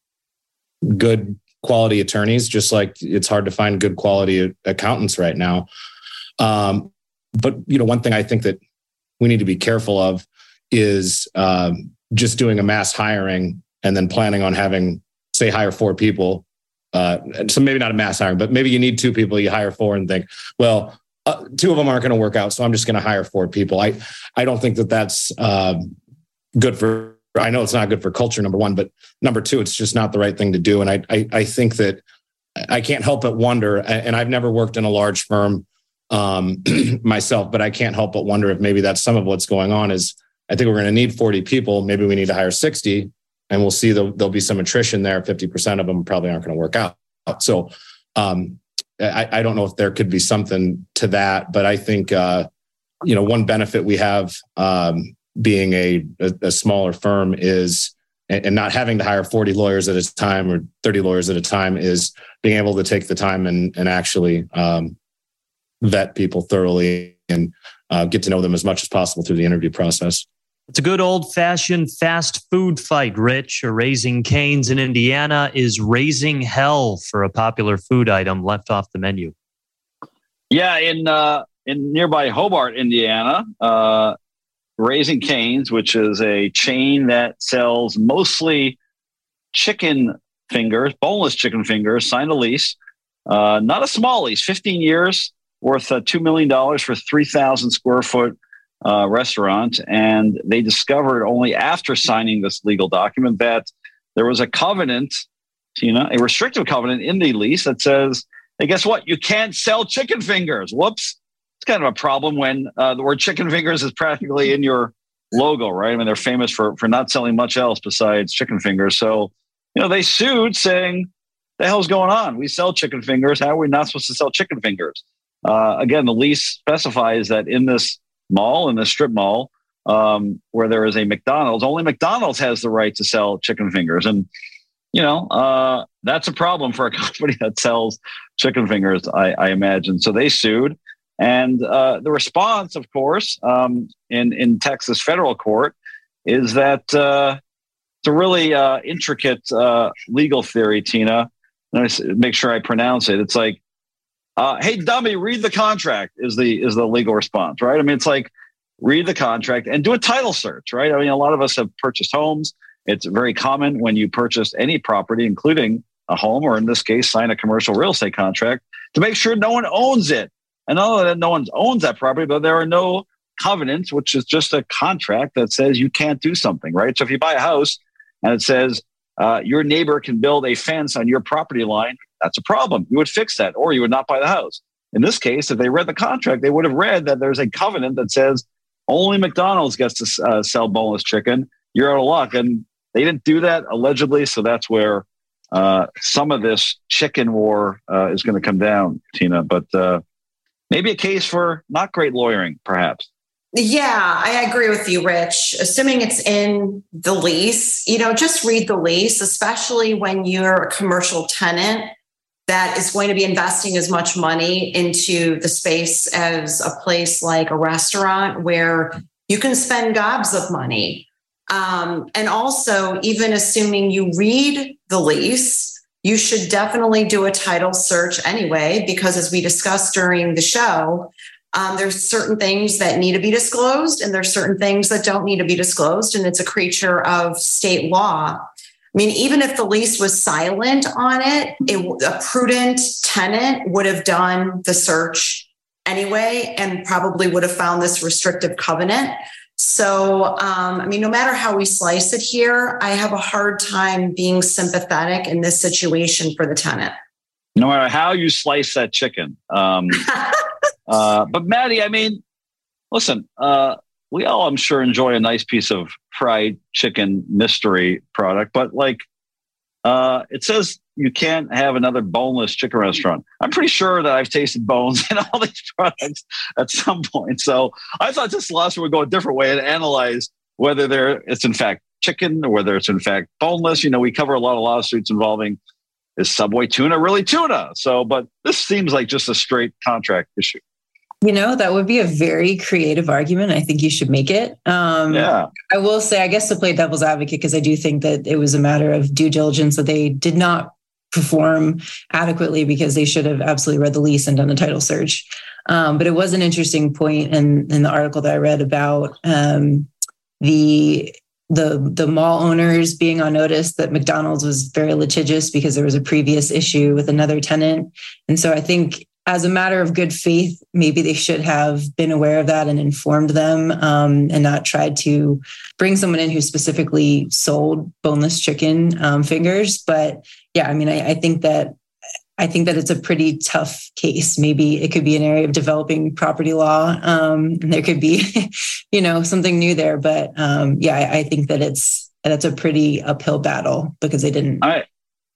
good quality attorneys, just like it's hard to find good quality accountants right now. Um, but you know, one thing I think that we need to be careful of is um, just doing a mass hiring. And then planning on having, say, hire four people. Uh, so maybe not a mass hiring, but maybe you need two people. You hire four and think, well, uh, two of them aren't going to work out, so I'm just going to hire four people. I I don't think that that's uh, good for. I know it's not good for culture. Number one, but number two, it's just not the right thing to do. And I I, I think that I can't help but wonder. And I've never worked in a large firm um, myself, but I can't help but wonder if maybe that's some of what's going on. Is I think we're going to need forty people. Maybe we need to hire sixty. And we'll see the, there'll be some attrition there. fifty percent of them probably aren't going to work out. So um, I, I don't know if there could be something to that, but I think, uh, you know, one benefit we have um, being a, a, a smaller firm is, and not having to hire forty lawyers at a time or thirty lawyers at a time, is being able to take the time and, and actually um, vet people thoroughly and uh, get to know them as much as possible through the interview process. It's a good old-fashioned fast food fight, Rich. Raising Cane's in Indiana is raising hell for a popular food item left off the menu. Yeah, in uh, in nearby Hobart, Indiana, uh, Raising Cane's, which is a chain that sells mostly chicken fingers, boneless chicken fingers, signed a lease. Uh, not a small lease, fifteen years, worth uh, two million dollars for three thousand square foot Uh, restaurant, and they discovered only after signing this legal document that there was a covenant, Tina, a restrictive covenant in the lease that says, hey, guess what? You can't sell chicken fingers. Whoops. It's kind of a problem when uh, the word chicken fingers is practically in your logo, right? I mean, they're famous for, for not selling much else besides chicken fingers. So, you know, they sued saying, the hell's going on? We sell chicken fingers. How are we not supposed to sell chicken fingers? Uh, again, the lease specifies that in this mall, in the strip mall, um, where there is a McDonald's, only McDonald's has the right to sell chicken fingers. And, you know, uh, that's a problem for a company that sells chicken fingers, I, I imagine. So they sued. And uh, the response, of course, um, in, in Texas federal court is that uh, it's a really uh, intricate uh, legal theory, Tina. Let me make sure I pronounce it. It's like, Uh, hey, dummy, read the contract is the is the legal response, right? I mean, it's like, read the contract and do a title search, right? I mean, a lot of us have purchased homes. It's very common when you purchase any property, including a home, or in this case, sign a commercial real estate contract to make sure no one owns it. And not only that no one owns that property, but there are no covenants, which is just a contract that says you can't do something, right? So if you buy a house and it says uh, your neighbor can build a fence on your property line, that's a problem. You would fix that, or you would not buy the house. In this case, if they read the contract, they would have read that there's a covenant that says only McDonald's gets to uh, sell boneless chicken. You're out of luck. And they didn't do that, allegedly. So that's where uh, some of this chicken war uh, is going to come down, Tina. But uh, maybe a case for not great lawyering, perhaps. Yeah, I agree with you, Rich. Assuming it's in the lease, you know, just read the lease, especially when you're a commercial tenant that is going to be investing as much money into the space as a place like a restaurant where you can spend gobs of money. Um, and also, even assuming you read the lease, You should definitely do a title search anyway, because as we discussed during the show, um, there's certain things that need to be disclosed and there's certain things that don't need to be disclosed. And it's a creature of state law. I mean, even if the lease was silent on it, it a prudent tenant would have done the search anyway and probably would have found this restrictive covenant. So, um, I mean, no matter how we slice it here, I have a hard time being sympathetic in this situation for the tenant. No matter how you slice that chicken. Um, uh, but Maddie, I mean, listen, uh, we all, I'm sure, enjoy a nice piece of fried chicken mystery product, but like uh, it says you can't have another boneless chicken restaurant. I'm pretty sure that I've tasted bones in all these products at some point. So I thought this philosophy would go a different way and analyze whether there it's in fact chicken or whether it's in fact boneless. You know, we cover a lot of lawsuits involving is Subway tuna really tuna? So, but this seems like just a straight contract issue. You know, that would be a very creative argument. I think you should make it. Um, yeah. I will say, I guess to play devil's advocate, because I do think that it was a matter of due diligence that they did not perform adequately because they should have absolutely read the lease and done a title search. Um, but it was an interesting point in, in the article that I read about um, the... the the mall owners being on notice that McDonald's was very litigious because there was a previous issue with another tenant. And so I think as a matter of good faith, maybe they should have been aware of that and informed them um, and not tried to bring someone in who specifically sold boneless chicken um, fingers. But yeah, I mean, I, I think that I think that it's a pretty tough case. Maybe it could be an area of developing property law. Um, and there could be, you know, something new there. But um, yeah, I, I think that it's that's a pretty uphill battle because they didn't I,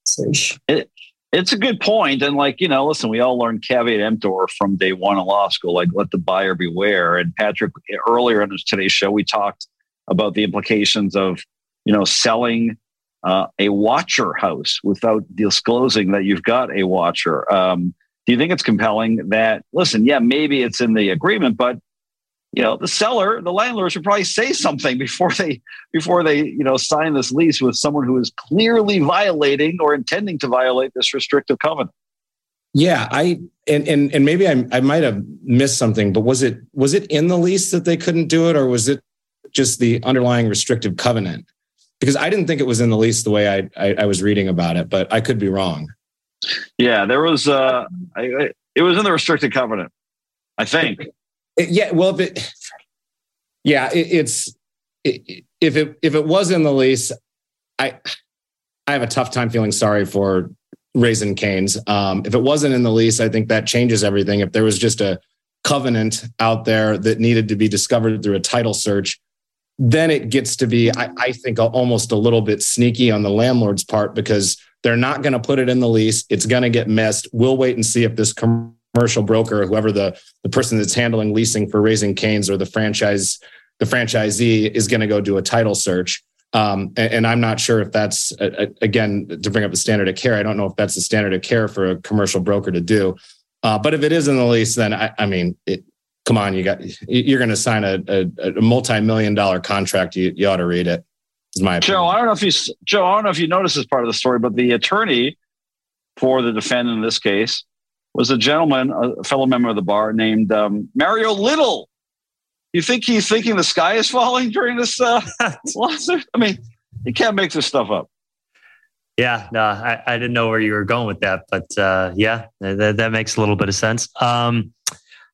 search. It, it's a good point. And like, you know, listen, we all learned caveat emptor from day one of law school, like let the buyer beware. And Patrick, earlier in today's show, we talked about the implications of, you know, selling Uh, a watcher house without disclosing that you've got a watcher. Um, do you think it's compelling that, listen, yeah, maybe it's in the agreement, but you know, the seller, the landlord should probably say something before they, before they, you know, sign this lease with someone who is clearly violating or intending to violate this restrictive covenant. Yeah. I, and, and, and maybe I, I might've missed something, but was it, was it in the lease that they couldn't do it? Or was it just the underlying restrictive covenant? Because I didn't think it was in the lease the way I, I, I was reading about it, but I could be wrong. Yeah, there was. Uh, I, I, it was in the restricted covenant, I think. It, yeah, well, if it, yeah, it, it's it, if it if it was in the lease, I I have a tough time feeling sorry for Raising Cane's. Um, if it wasn't in the lease, I think that changes everything. If there was just a covenant out there that needed to be discovered through a title search, then it gets to be, I, I think, almost a little bit sneaky on the landlord's part because they're not going to put it in the lease. It's going to get missed. We'll wait and see if this commercial broker, whoever the, the person that's handling leasing for Raising Cane's or the franchise, the franchisee is going to go do a title search. Um, and, and I'm not sure if that's, a, a, again, to bring up the standard of care, I don't know if that's the standard of care for a commercial broker to do. Uh, but if it is in the lease, then I, I mean, it, come on, you got, you're going to sign a, a, a multi-million dollar contract. You, you ought to read it. Is my opinion. Joe, I don't know if you, Joe, I don't know if you noticed this part of the story, but the attorney for the defendant in this case was a gentleman, a fellow member of the bar named um, Mario Little. You think he's thinking the sky is falling during this uh, lawsuit? I mean, you can't make this stuff up. Yeah, no, I, I didn't know where you were going with that, but uh, yeah, that, that makes a little bit of sense. Um,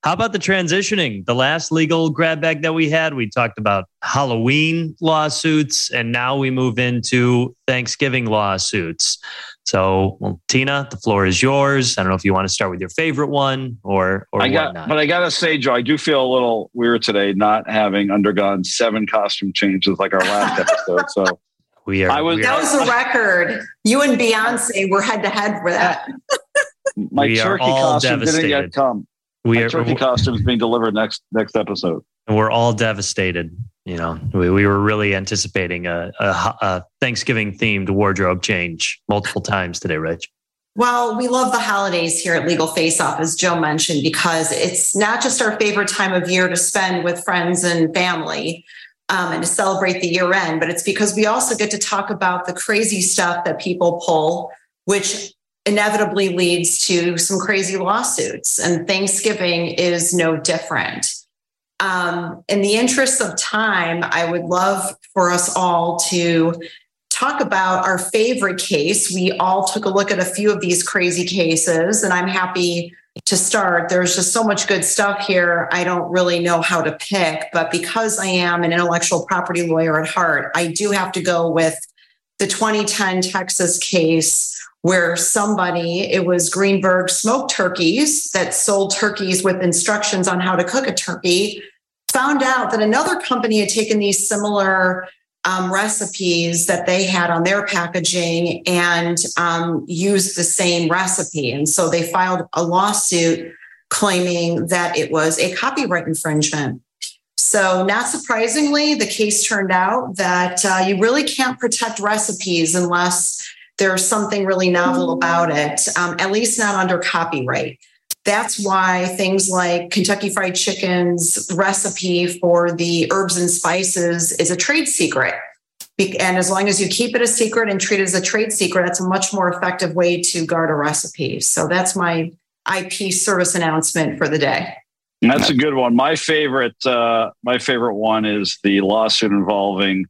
How about the transitioning? The last legal grab bag that we had, we talked about Halloween lawsuits, and now we move into Thanksgiving lawsuits. So, well, Tina, the floor is yours. I don't know if you want to start with your favorite one or or I got, whatnot. But I got to say, Joe, I do feel a little weird today not having undergone seven costume changes like our last episode. So we are. I was, we are. That was a record. You and Beyonce were head to head for that. My we turkey costume devastated. Didn't yet come. We My are turkey costumes being delivered next next episode. And we're all devastated. You know, we, we were really anticipating a, a, a Thanksgiving themed wardrobe change multiple times today, Rich. Well, we love the holidays here at Legal Face Off, as Joe mentioned, because it's not just our favorite time of year to spend with friends and family um, and to celebrate the year end, but it's because we also get to talk about the crazy stuff that people pull which inevitably leads to some crazy lawsuits. And Thanksgiving is no different. Um, in the interest of time, I would love for us all to talk about our favorite case. We all took a look at a few of these crazy cases, and I'm happy to start. There's just so much good stuff here. I don't really know how to pick, but because I am an intellectual property lawyer at heart, I do have to go with the twenty ten Texas case where somebody, it was Greenberg, smoked turkeys that sold turkeys with instructions on how to cook a turkey, found out that another company had taken these similar Um, recipes that they had on their packaging and um, used the same recipe. And so they filed a lawsuit claiming that it was a copyright infringement. So not surprisingly, the case turned out that uh, you really can't protect recipes unless there's something really novel about it, um, at least not under copyright. That's why things like Kentucky Fried Chicken's recipe for the herbs and spices is a trade secret. And as long as you keep it a secret and treat it as a trade secret, that's a much more effective way to guard a recipe. So that's my I P service announcement for the day. That's a good one. My favorite, uh, my favorite one is the lawsuit involving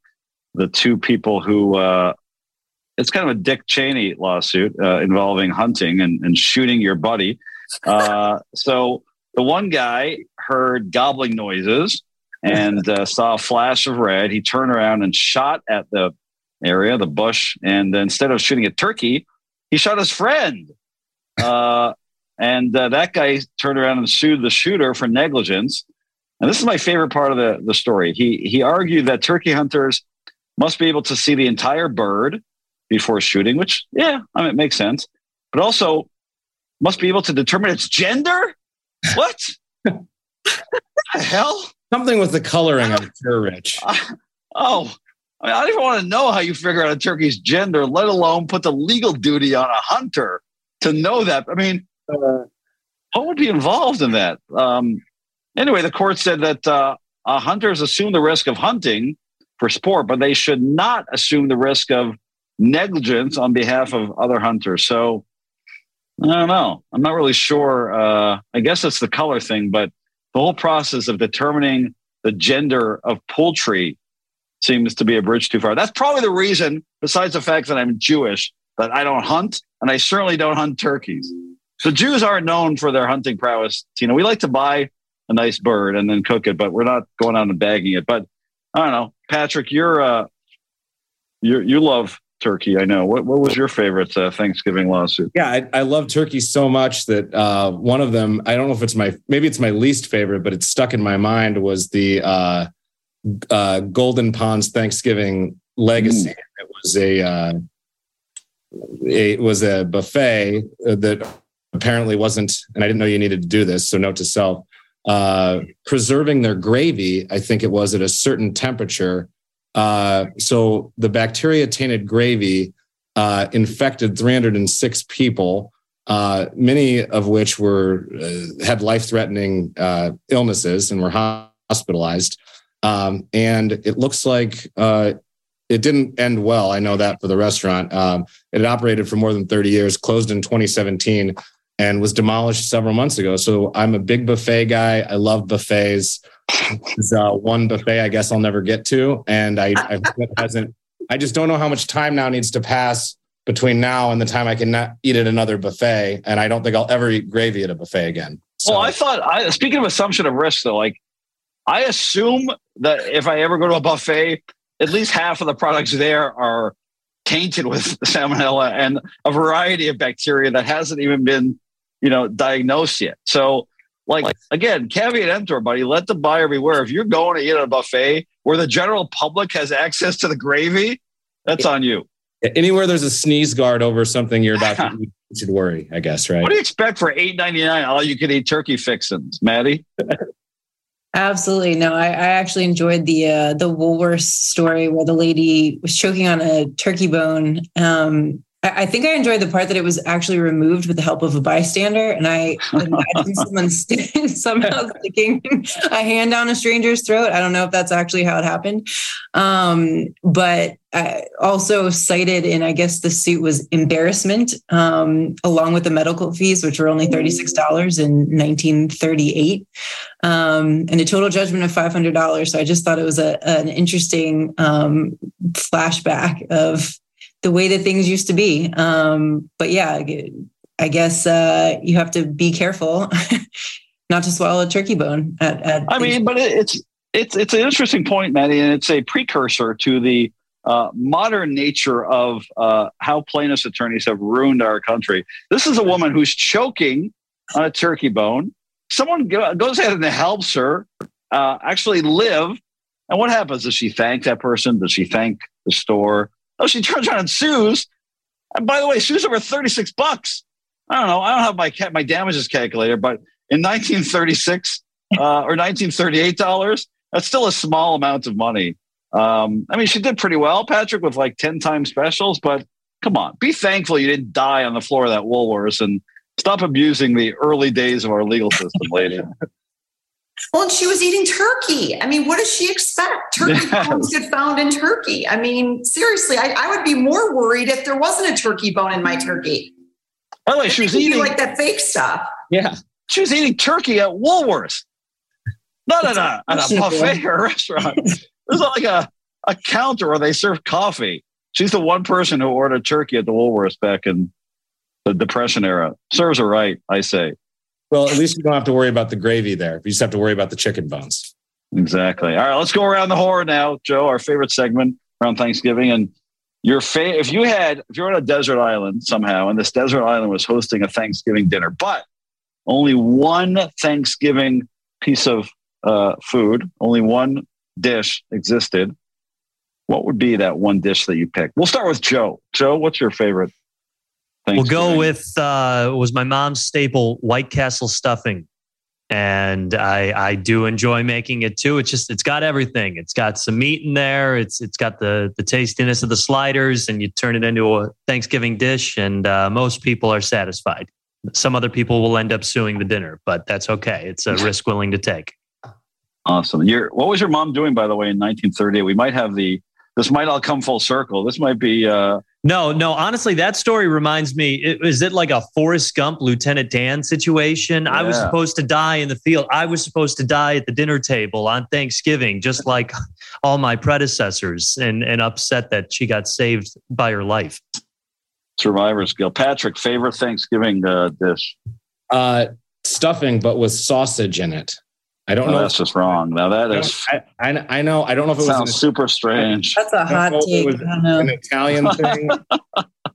the two people who, uh, it's kind of a Dick Cheney lawsuit uh, involving hunting and, and shooting your buddy. Uh, so the one guy heard gobbling noises and uh, saw a flash of red. He turned around and shot at the area, the bush. And instead of shooting a turkey, he shot his friend. Uh, and uh, that guy turned around and sued the shooter for negligence. And this is my favorite part of the, the story. He, he argued that turkey hunters must be able to see the entire bird before shooting, which, yeah, I mean, it makes sense. But also, must be able to determine its gender? What? What the hell? Something with the coloring, I'm sure, Rich. Uh, oh, I mean, I don't even want to know how you figure out a turkey's gender, let alone put the legal duty on a hunter to know that. I mean, uh, what would be involved in that? Um, anyway, the court said that uh, uh, hunters assume the risk of hunting for sport, but they should not assume the risk of negligence on behalf of other hunters. So, I don't know. I'm not really sure. Uh, I guess it's the color thing, but the whole process of determining the gender of poultry seems to be a bridge too far. That's probably the reason, besides the fact that I'm Jewish, that I don't hunt, and I certainly don't hunt turkeys. So Jews aren't known for their hunting prowess. You know, we like to buy a nice bird and then cook it, but we're not going out and bagging it. But I don't know, Patrick, you're uh, you you love turkey, I know. What what was your favorite uh, Thanksgiving lawsuit? Yeah, I, I love turkey so much that uh, one of them, I don't know if it's my, maybe it's my least favorite, but it's stuck in my mind, was the uh, uh, Golden Pond's Thanksgiving Legacy. Mm. It was a uh, it was a buffet that apparently wasn't, and I didn't know you needed to do this, so note to self, uh, preserving their gravy, I think it was, at a certain temperature. Uh, so the bacteria-tainted gravy uh, infected three hundred six people, uh, many of which were uh, had life-threatening uh, illnesses and were hospitalized. Um, and it looks like uh, it didn't end well. I know that for the restaurant. Um, it had operated for more than thirty years, closed in twenty seventeen, and was demolished several months ago. So I'm a big buffet guy. I love buffets. There's uh, one buffet I guess I'll never get to, and I I, hasn't, I just don't know how much time now needs to pass between now and the time I can not eat at another buffet, and I don't think I'll ever eat gravy at a buffet again. So. Well, I thought, I, speaking of assumption of risk, though, like I assume that if I ever go to a buffet, at least half of the products there are tainted with salmonella and a variety of bacteria that hasn't even been, you know, diagnosed yet. So. Like, again, caveat emptor, buddy. Let the buyer beware. If you're going to eat at a buffet where the general public has access to the gravy, that's on you. Anywhere there's a sneeze guard over something you're about to eat, you should worry, I guess, right? What do you expect for eight ninety-nine? All you can eat turkey fixins, Maddie? Absolutely. No, I, I actually enjoyed the uh, the Woolworths story where the lady was choking on a turkey bone. Um, I think I enjoyed the part that it was actually removed with the help of a bystander. And I imagine someone st- somehow sticking a hand down a stranger's throat. I don't know if that's actually how it happened. Um, but I also cited in, I guess the suit was embarrassment, um, along with the medical fees, which were only thirty-six dollars in nineteen thirty-eight, um, and a total judgment of five hundred dollars. So I just thought it was a, an interesting um, flashback of the way that things used to be. Um, but yeah, I guess uh, you have to be careful not to swallow a turkey bone. At, at I mean, but it's, it's, it's an interesting point, Maddie, and it's a precursor to the uh, modern nature of uh, how plaintiffs' attorneys have ruined our country. This is a woman who's choking on a turkey bone. Someone goes ahead and helps her uh, actually live. And what happens? Does she thank that person? Does she thank the store? Oh, she turns around and sues. And by the way, sues over thirty-six bucks. I don't know. I don't have my ca- my damages calculator, but in nineteen thirty-six uh, or nineteen thirty-eight dollars, that's still a small amount of money. Um, I mean, she did pretty well, Patrick, with like ten-time specials. But come on, be thankful you didn't die on the floor of that Woolworths, and stop abusing the early days of our legal system, lady. Well, and she was eating turkey. I mean, what does she expect? Turkey bones get found in Turkey. I mean, seriously, I, I would be more worried if there wasn't a turkey bone in my turkey. By the way, she was eating like that fake stuff. Yeah. She was eating turkey at Woolworths. Not at a, at a buffet or a restaurant. It was like a, a counter where they serve coffee. She's the one person who ordered turkey at the Woolworths back in the Depression era. Serves her right, I say. Well, at least you don't have to worry about the gravy there. You just have to worry about the chicken bones. Exactly. All right, let's go around the horror now, Joe. Our favorite segment around Thanksgiving, and your fa- if you had if you're on a desert island somehow, and this desert island was hosting a Thanksgiving dinner, but only one Thanksgiving piece of uh, food, only one dish existed. What would be that one dish that you picked? We'll start with Joe. Joe, what's your favorite? We'll go with, uh, was my mom's staple, White Castle stuffing. And I, I do enjoy making it too. It's just, it's got everything. It's got some meat in there. It's, it's got the, the tastiness of the sliders, and you turn it into a Thanksgiving dish, and uh, most people are satisfied. Some other people will end up suing the dinner, but that's okay. It's a risk willing to take. Awesome. You're, what was your mom doing, by the way, in nineteen thirty-eight? We might have the, this might all come full circle. This might be, uh, No, no. Honestly, that story reminds me. It, is it like a Forrest Gump, Lieutenant Dan situation? Yeah. I was supposed to die in the field. I was supposed to die at the dinner table on Thanksgiving, just like all my predecessors, and, and upset that she got saved by her life. Survivor's guilt. Patrick, favorite Thanksgiving uh, dish? Uh, stuffing, but with sausage in it. I don't oh, know. That's if, just wrong. Now that I is. I, I, I know. I don't know if it sounds was sounds super strange. That's a hot take. It was I don't know. An Italian thing.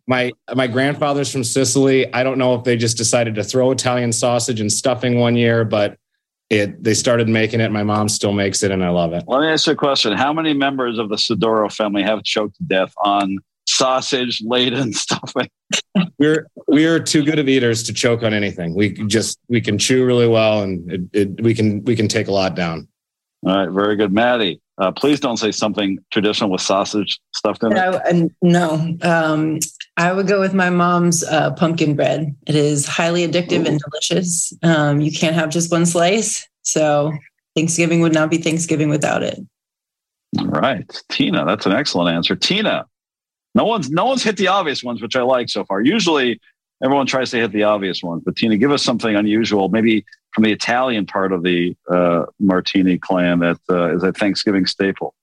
my my grandfather's from Sicily. I don't know if they just decided to throw Italian sausage and stuffing one year, but it they started making it. My mom still makes it, and I love it. Let me ask you a question: how many members of the Sidoro family have choked to death on sausage laden stuffing? We're we are too good of eaters to choke on anything. We just we can chew really well, and it, it, we can we can take a lot down. All right, very good, Maddie. Uh, please don't say something traditional with sausage stuffed in it. I, no, um, I would go with my mom's uh, pumpkin bread. It is highly addictive Ooh. and delicious. Um, you can't have just one slice, so Thanksgiving would not be Thanksgiving without it. All right, Tina, that's an excellent answer, Tina. No one's no one's hit the obvious ones, which I like so far. Usually, everyone tries to hit the obvious ones. But Tina, give us something unusual, maybe from the Italian part of the uh, Martini clan that uh, is a Thanksgiving staple.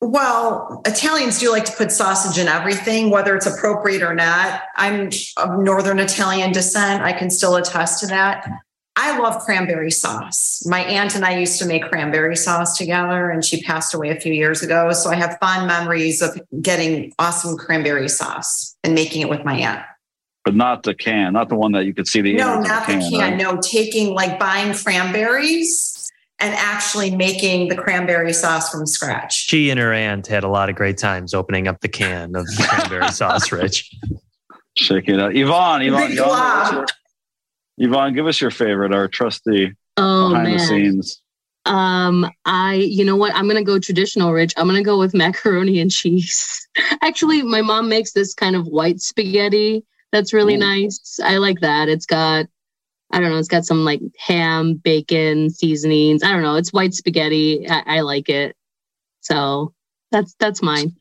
Well, Italians do like to put sausage in everything, whether it's appropriate or not. I'm of Northern Italian descent. I can still attest to that. I love cranberry sauce. My aunt and I used to make cranberry sauce together, and she passed away a few years ago. So I have fond memories of getting awesome cranberry sauce and making it with my aunt. But not the can, not the one that you could see the No, not the can. can right? No, taking like buying cranberries and actually making the cranberry sauce from scratch. She and her aunt had a lot of great times opening up the can of the cranberry sauce, Rich. Shake it out. Yvonne, Yvonne, Yvonne. Yvonne, give us your favorite, our trustee oh, behind man. the scenes. Um, I, you know what? I'm going to go traditional, Rich. I'm going to go with macaroni and cheese. Actually, my mom makes this kind of white spaghetti. That's really nice. I like that. It's got, I don't know, it's got some like ham, bacon, seasonings. I don't know. It's white spaghetti. I, I like it. So that's, that's mine.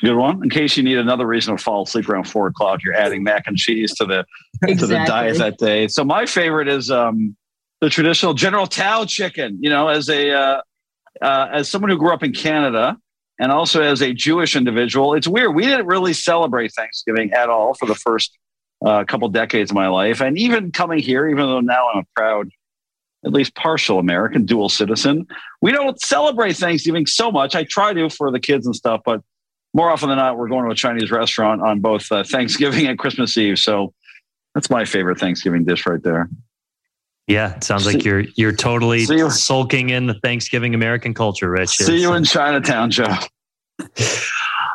Good one. In case you need another reason to fall asleep around four o'clock, you're adding mac and cheese to the exactly. to the diet that day. So my favorite is um, the traditional General Tso chicken. You know, as a uh, uh, as someone who grew up in Canada and also as a Jewish individual, it's weird. We didn't really celebrate Thanksgiving at all for the first uh, couple decades of my life, and even coming here, even though now I'm a proud, at least partial American, dual citizen, we don't celebrate Thanksgiving so much. I try to for the kids and stuff, but more often than not, we're going to a Chinese restaurant on both uh, Thanksgiving and Christmas Eve. So that's my favorite Thanksgiving dish right there. Yeah, it sounds see, like you're you're totally you, sulking in the Thanksgiving American culture, Rich. See you in Chinatown, Joe.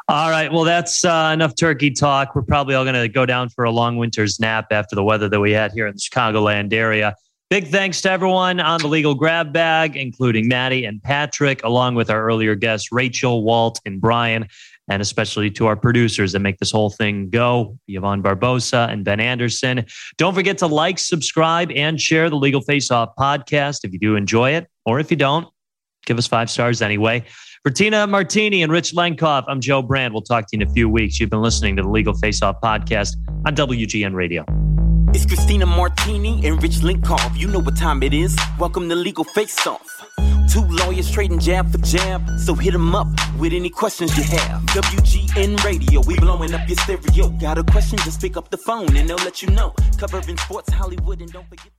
All right. Well, that's uh, enough turkey talk. We're probably all going to go down for a long winter's nap after the weather that we had here in the Chicagoland area. Big thanks to everyone on the Legal Grab Bag, including Maddie and Patrick, along with our earlier guests, Rachel, Walt, and Brian. And especially to our producers that make this whole thing go, Yvonne Barbosa and Ben Anderson. Don't forget to like, subscribe, and share the Legal Face Off podcast if you do enjoy it. Or if you don't, give us five stars anyway. For Tina Martini and Rich Lenkov, I'm Joe Brand. We'll talk to you in a few weeks. You've been listening to the Legal Face Off podcast on W G N Radio. It's Christina Martini and Rich Lenkov. You know what time it is. Welcome to Legal Face Off. Two lawyers trading jab for jab, so hit them up with any questions you have. W G N Radio, we blowing up your stereo. Got a question, just pick up the phone and they'll let you know. Covering sports, Hollywood, and don't forget...